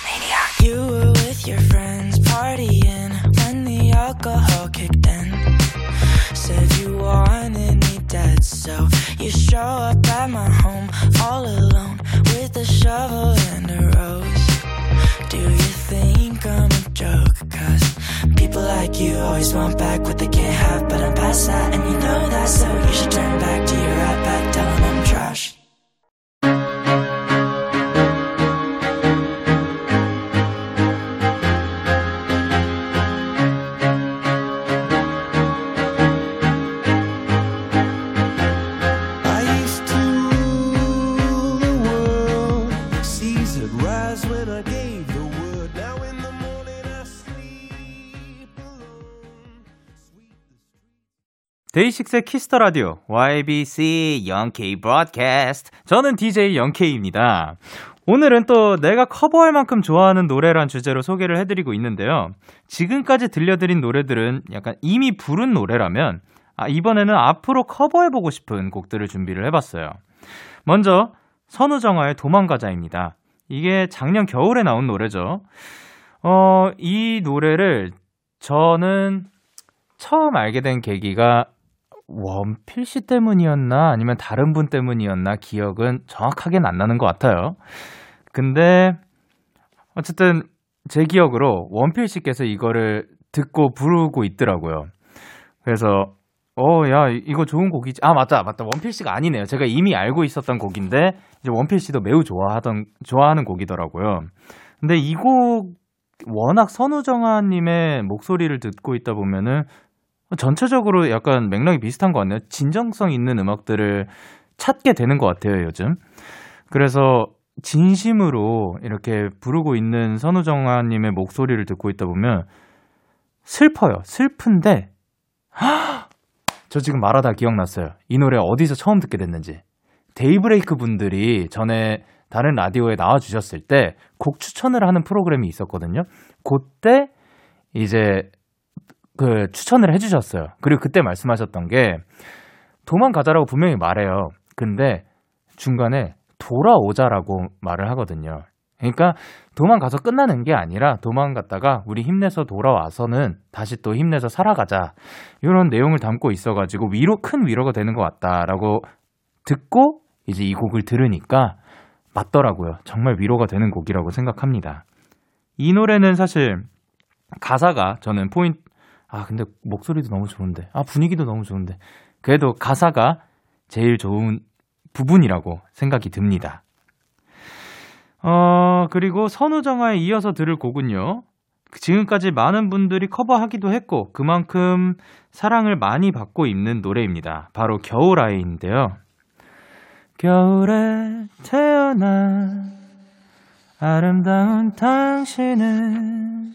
Maniac. You were with your friends partying when the alcohol kicked in. Said you wanted me dead, so you show up at my home all alone with a shovel and a rose. Do you think I'm a joke? 'Cause people like you always want back what they can't have. But I'm past that and you know that, so you should turn back to your right back. Tell 'em I'm trash. 데이식스의 키스터라디오 와이비씨 영케이 브로드캐스트, 저는 디제이 영케이입니다. 오늘은 또 내가 커버할 만큼 좋아하는 노래란 주제로 소개를 해드리고 있는데요. 지금까지 들려드린 노래들은 약간 이미 부른 노래라면 아, 이번에는 앞으로 커버해보고 싶은 곡들을 준비를 해봤어요. 먼저 선우정아의 도망가자입니다. 이게 작년 겨울에 나온 노래죠. 어, 이 노래를 저는 처음 알게 된 계기가 원필 씨 때문이었나 아니면 다른 분 때문이었나 기억은 정확하게는 안 나는 것 같아요. 근데 어쨌든 제 기억으로 원필 씨께서 이거를 듣고 부르고 있더라고요. 그래서 어, 야 이거 좋은 곡이지. 아 맞다 맞다 원필 씨가 아니네요. 제가 이미 알고 있었던 곡인데 이제 원필 씨도 매우 좋아하던 좋아하는 곡이더라고요. 근데 이 곡 워낙 선우정아님의 목소리를 듣고 있다 보면은 전체적으로 약간 맥락이 비슷한 것 같네요. 진정성 있는 음악들을 찾게 되는 것 같아요, 요즘. 그래서 진심으로 이렇게 부르고 있는 선우정아님의 목소리를 듣고 있다 보면 슬퍼요. 슬픈데 하! 저 지금 말하다 기억났어요. 이 노래 어디서 처음 듣게 됐는지. 데이브레이크 분들이 전에 다른 라디오에 나와주셨을 때 곡 추천을 하는 프로그램이 있었거든요. 그때 이제 그 추천을 해주셨어요. 그리고 그때 말씀하셨던 게 도망가자라고 분명히 말해요. 근데 중간에 돌아오자라고 말을 하거든요. 그러니까 도망가서 끝나는 게 아니라 도망갔다가 우리 힘내서 돌아와서는 다시 또 힘내서 살아가자. 이런 내용을 담고 있어가지고 위로 큰 위로가 되는 것 같다라고 듣고 이제 이 곡을 들으니까 맞더라고요. 정말 위로가 되는 곡이라고 생각합니다. 이 노래는 사실 가사가 저는 포인트 아 근데 목소리도 너무 좋은데 아 분위기도 너무 좋은데 그래도 가사가 제일 좋은 부분이라고 생각이 듭니다. 어 그리고 선우정아에 이어서 들을 곡은요. 지금까지 많은 분들이 커버하기도 했고 그만큼 사랑을 많이 받고 있는 노래입니다. 바로 겨울아이인데요. 겨울에 태어나 아름다운 당신은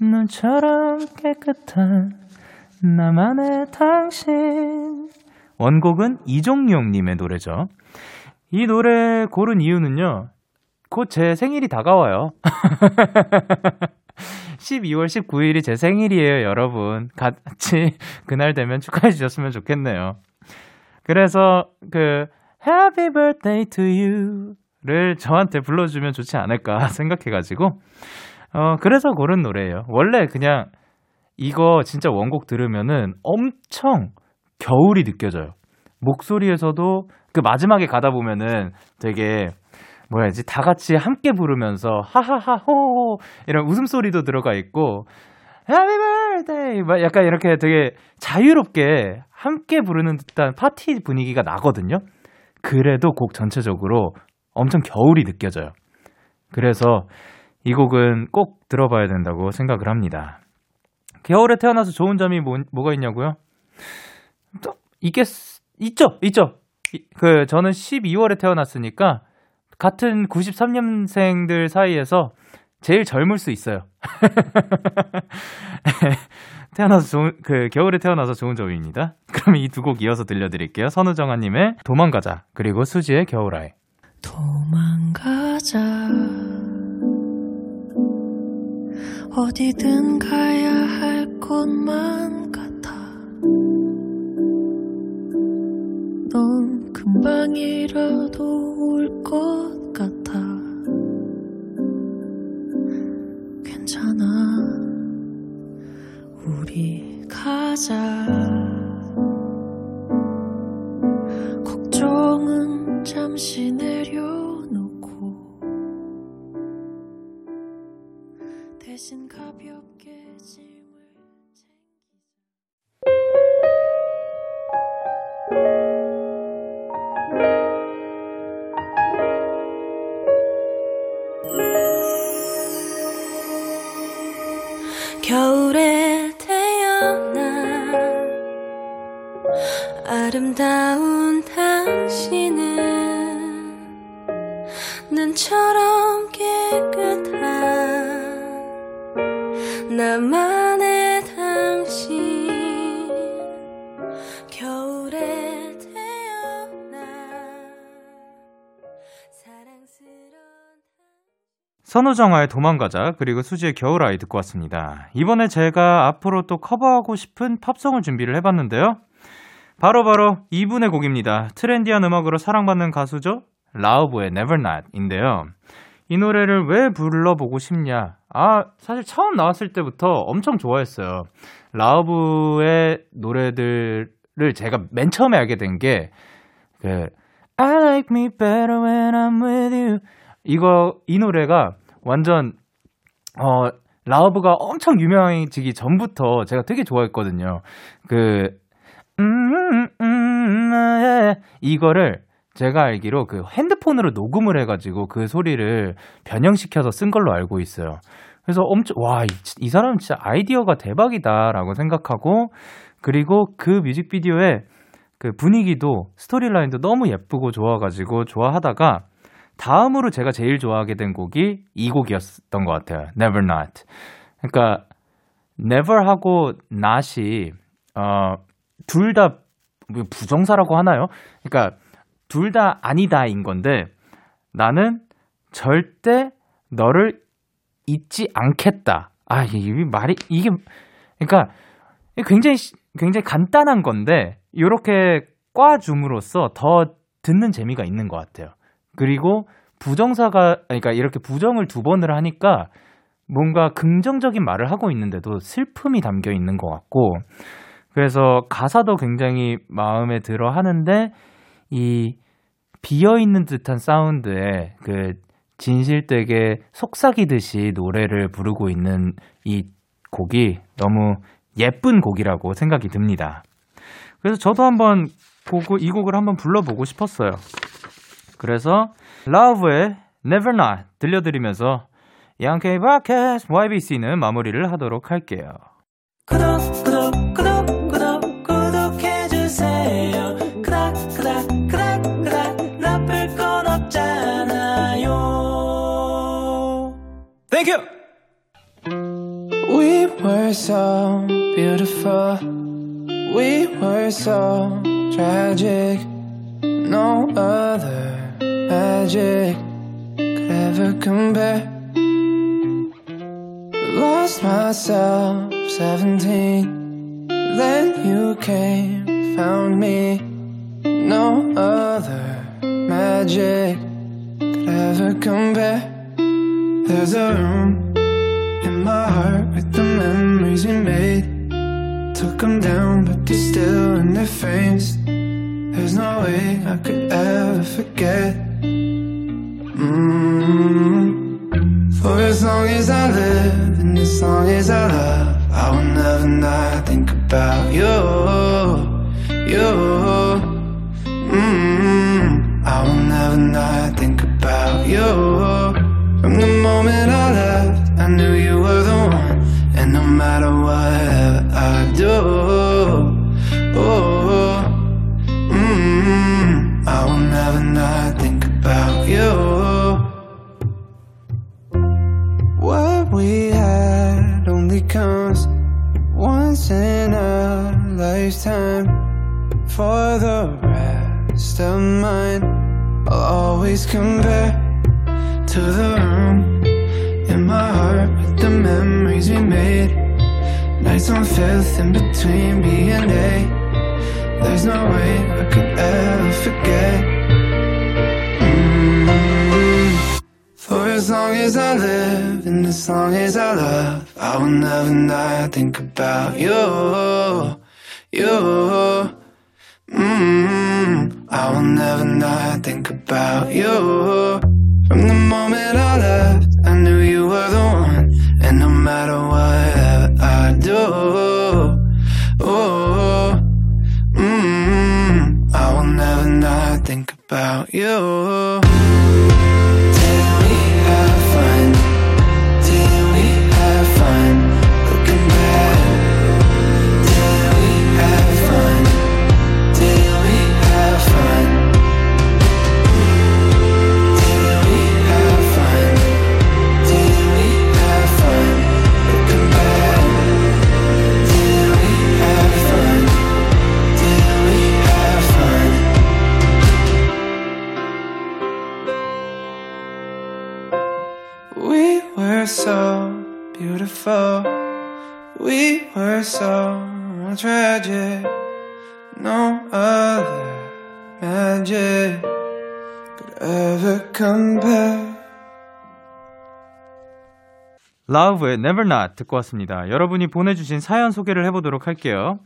눈처럼 깨끗한 나만의 당신. 원곡은 이종용님의 노래죠. 이 노래 고른 이유는요, 곧 제 생일이 다가와요. 십이월 십구일이 제 생일이에요. 여러분 같이 그날 되면 축하해 주셨으면 좋겠네요. 그래서 그 Happy birthday to you 를 저한테 불러주면 좋지 않을까 생각해가지고 어, 그래서 고른 노래예요. 원래 그냥 이거 진짜 원곡 들으면은 엄청 겨울이 느껴져요. 목소리에서도 그 마지막에 가다 보면은 되게 뭐라 해야지 다 같이 함께 부르면서 하하하호 이런 웃음소리도 들어가 있고 Happy birthday 막 약간 이렇게 되게 자유롭게 함께 부르는 듯한 파티 분위기가 나거든요. 그래도 곡 전체적으로 엄청 겨울이 느껴져요. 그래서 이 곡은 꼭 들어봐야 된다고 생각을 합니다. 겨울에 태어나서 좋은 점이 뭐, 뭐가 있냐고요? 또 있겠, 있죠, 있죠. 이, 그 저는 십이월에 태어났으니까 같은 구십삼년생들 사이에서 제일 젊을 수 있어요. 태어나서 좋은, 그 겨울에 태어나서 좋은 점입니다. 그럼 이 두 곡 이어서 들려드릴게요. 선우정아님의 도망가자 그리고 수지의 겨울아이. 도망가자 어디든 가야 할 곳만 같아. 넌 금방이라도 올 것 같아. 괜찮아 우리 가자. 걱정은 잠시 내려놓고 대신 가볍게 짐을 챙기자. 겨울에 태어나 아름다운 당신은 눈처럼 깨끗한 나만의 당신. 겨울에 태어나 사랑스러운. 선우정아의 도망가자 그리고 수지의 겨울아이 듣고 왔습니다. 이번에 제가 앞으로 또 커버하고 싶은 팝송을 준비를 해봤는데요. 바로바로 바로 이분의 곡입니다. 트렌디한 음악으로 사랑받는 가수죠. 라우브의 Never Not인데요. 이 노래를 왜 불러보고 싶냐. 아 사실 처음 나왔을 때부터 엄청 좋아했어요. 라우브의 노래들을 제가 맨 처음에 알게 된 게 그 I like me better when I'm with you. 이거 이 노래가 완전 어 라우브가 엄청 유명해지기 전부터 제가 되게 좋아했거든요. 그 음, 음, 음, 예. 이거를 제가 알기로 그 핸드폰으로 녹음을 해가지고 그 소리를 변형시켜서 쓴 걸로 알고 있어요. 그래서 엄청 와, 이, 이 사람은 진짜 아이디어가 대박이다라고 생각하고, 그리고 그 뮤직비디오의 그 분위기도 스토리라인도 너무 예쁘고 좋아가지고 좋아하다가 다음으로 제가 제일 좋아하게 된 곡이 이 곡이었던 것 같아요. Never Not. 그러니까 never하고 not이 어, 둘 다 부정사라고 하나요? 그러니까 둘 다 아니다인 건데, 나는 절대 너를 잊지 않겠다. 아 이게 말이 이게 그러니까 굉장히 굉장히 간단한 건데 이렇게 꽈줌으로써 더 듣는 재미가 있는 것 같아요. 그리고 부정사가, 그러니까 이렇게 부정을 두 번을 하니까 뭔가 긍정적인 말을 하고 있는데도 슬픔이 담겨 있는 것 같고, 그래서 가사도 굉장히 마음에 들어 하는데 이 비어있는 듯한 사운드에 그 진실되게 속삭이듯이 노래를 부르고 있는 이 곡이 너무 예쁜 곡이라고 생각이 듭니다. 그래서 저도 한번 이 곡을 한번 불러보고 싶었어요. 그래서 러브의 Never Not 들려드리면서 양케이 바켓 와이비씨는 마무리를 하도록 할게요. 구독 구독 구독 구독 구독해주세요. 그닥 그닥 그닥 그닥 나쁠 건 없잖아요. Thank you. We were so beautiful. We were so tragic. No other magic could ever compare. Lost myself seventeen, then you came, found me. No other magic could ever compare. There's a room in my heart with the memories we made. Took them down but they're still in their frames. There's no way I could ever forget. Mm-hmm. For as long as I live and as long as I love, I will never not think about you, you. Mm-hmm. I will never not think about you. From the moment I left, I knew you were the one, and no matter whatever I do, oh, mm-hmm. I will never not think about you. What we had only comes one. once in a lifetime. For the rest of mine, I'll always come back to the room in my heart with the memories we made. Nights on Fifth in between B and A. There's no way I could ever forget. Mm-hmm. For as long as I live and as long as I love, I will never not think about you, you. Mm-hmm. I will never not think about you. From the moment I left, I knew you were the one. And no matter what I do, oh, mm-hmm. I will never not think about you. So beautiful, we were so tragic. No other magic could ever compare. Love의 Never Not 듣고 왔습니다. 여러분이 보내주신 사연 소개를 해보도록 할게요.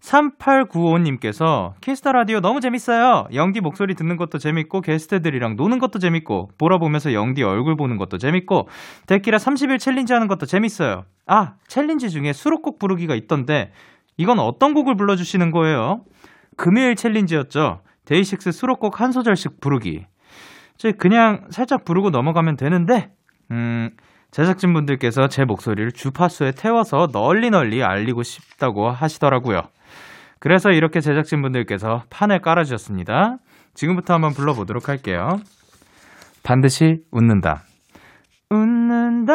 삼팔구오님께서 키스타 라디오 너무 재밌어요. 영디 목소리 듣는 것도 재밌고 게스트들이랑 노는 것도 재밌고 보라 보면서 영디 얼굴 보는 것도 재밌고 데키라 삼십 일 챌린지 하는 것도 재밌어요. 아, 챌린지 중에 수록곡 부르기가 있던데 이건 어떤 곡을 불러주시는 거예요? 금요일 챌린지였죠. 데이식스 수록곡 한 소절씩 부르기. 저희 그냥 살짝 부르고 넘어가면 되는데 음... 제작진분들께서 제 목소리를 주파수에 태워서 널리 널리 알리고 싶다고 하시더라고요. 그래서 이렇게 제작진분들께서 판을 깔아주셨습니다. 지금부터 한번 불러보도록 할게요. 반드시 웃는다. 웃는다,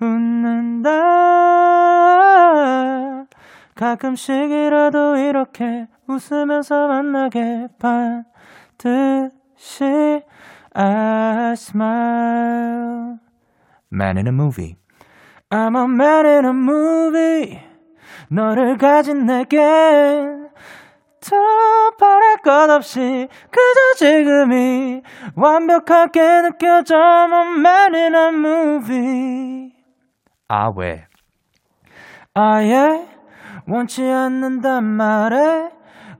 웃는다. 가끔씩이라도 이렇게 웃으면서 만나게 반드시 I smile. Man in a movie. I'm a man in a movie. 너를 가진 내겐 더 바랄 것 없이 그저 지금이 완벽하게 느껴져. I'm a man in a movie. 아 왜? 아예 원치 않는단 말에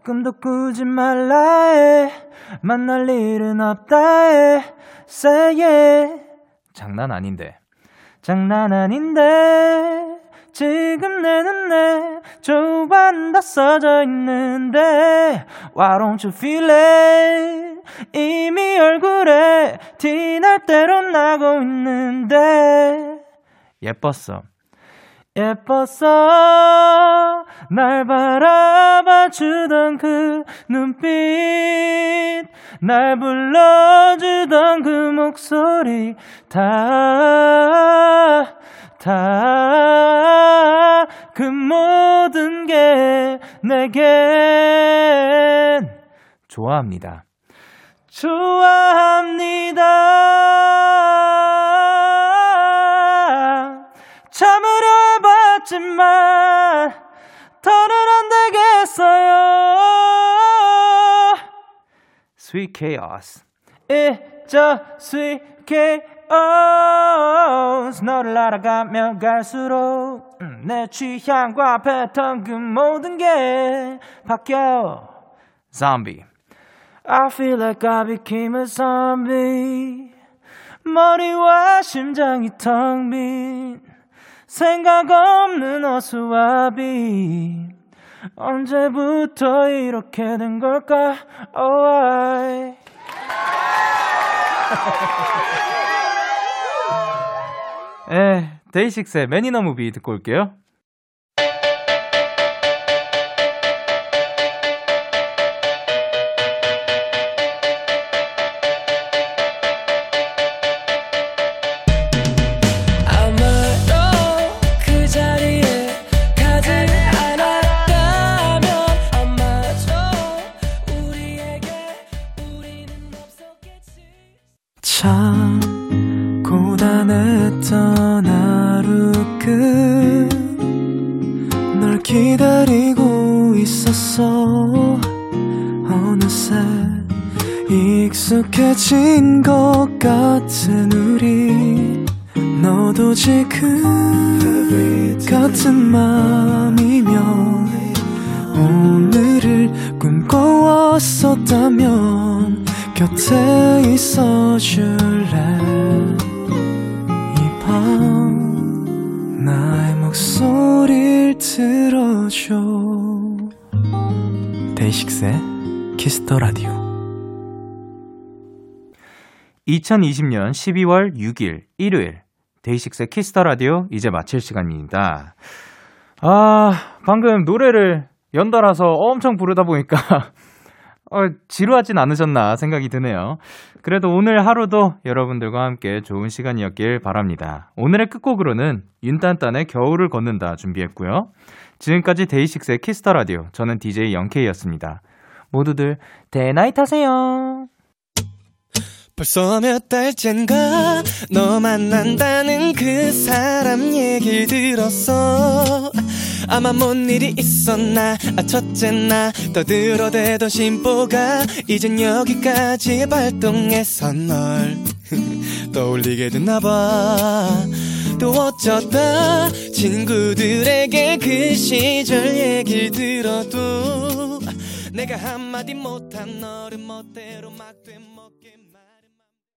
꿈도 꾸지 말라 해. 만날 일은 없다 해. Say yeah. 장난 아닌데 장난 아닌데 지금 내 눈에 조반다 써져 있는데 Why don't you feel it. 이미 얼굴에 티날 대로 나고 있는데 예뻤어 예뻤어. 날 바라봐주던 그 눈빛, 날 불러주던 그 목소리, 다, 다, 그 모든 게 내겐 좋아합니다. 좋아합니다. 참으려 해봤지만 더는 안 되겠어요. Sweet chaos. It's a sweet chaos. 너를 알아가면 갈수록 내 취향과 패턴 그 모든 게 바뀌어. Zombie. I feel like I became a zombie. 머리와 심장이 텅 빈 생각 없는 어수아비. 언제부터 이렇게 된 걸까? Oh, I. 에, 데이식스의 Man in a Movie 듣고 올게요. 자 참 고단했던 하루 끝 널 기다리고 있었어. 어느새 익숙해진 것 같은 우리 너도 지금 같은 맘이면 오늘을 꿈꿔왔었다면 곁에 있어줄래. 이 밤 나의 목소리를 들어줘. 데이식스의 키스더라디오. 이천이십 년 십이월 육 일 일요일 데이식스의 키스더라디오 이제 마칠 시간입니다. 아, 방금 노래를 연달아서 엄청 부르다 보니까 어, 지루하진 않으셨나 생각이 드네요. 그래도 오늘 하루도 여러분들과 함께 좋은 시간이었길 바랍니다. 오늘의 끝곡으로는 윤딴딴의 겨울을 걷는다 준비했고요. 지금까지 데이식스의 키스터라디오, 저는 디제이 영케이였습니다. 모두들 대나잇 하세요. 벌써 몇 달짼가 너 만난다는 그 사람 얘기 들었어. 아마 뭔 일이 있었나. 아 첫째 나 떠들어대던 심보가 이젠 여기까지 발동해서 널 떠올리게 됐나봐. 또 어쩌다 친구들에게 그 시절 얘기 들어도 내가 한마디 못한 너를 멋대로 막 되묻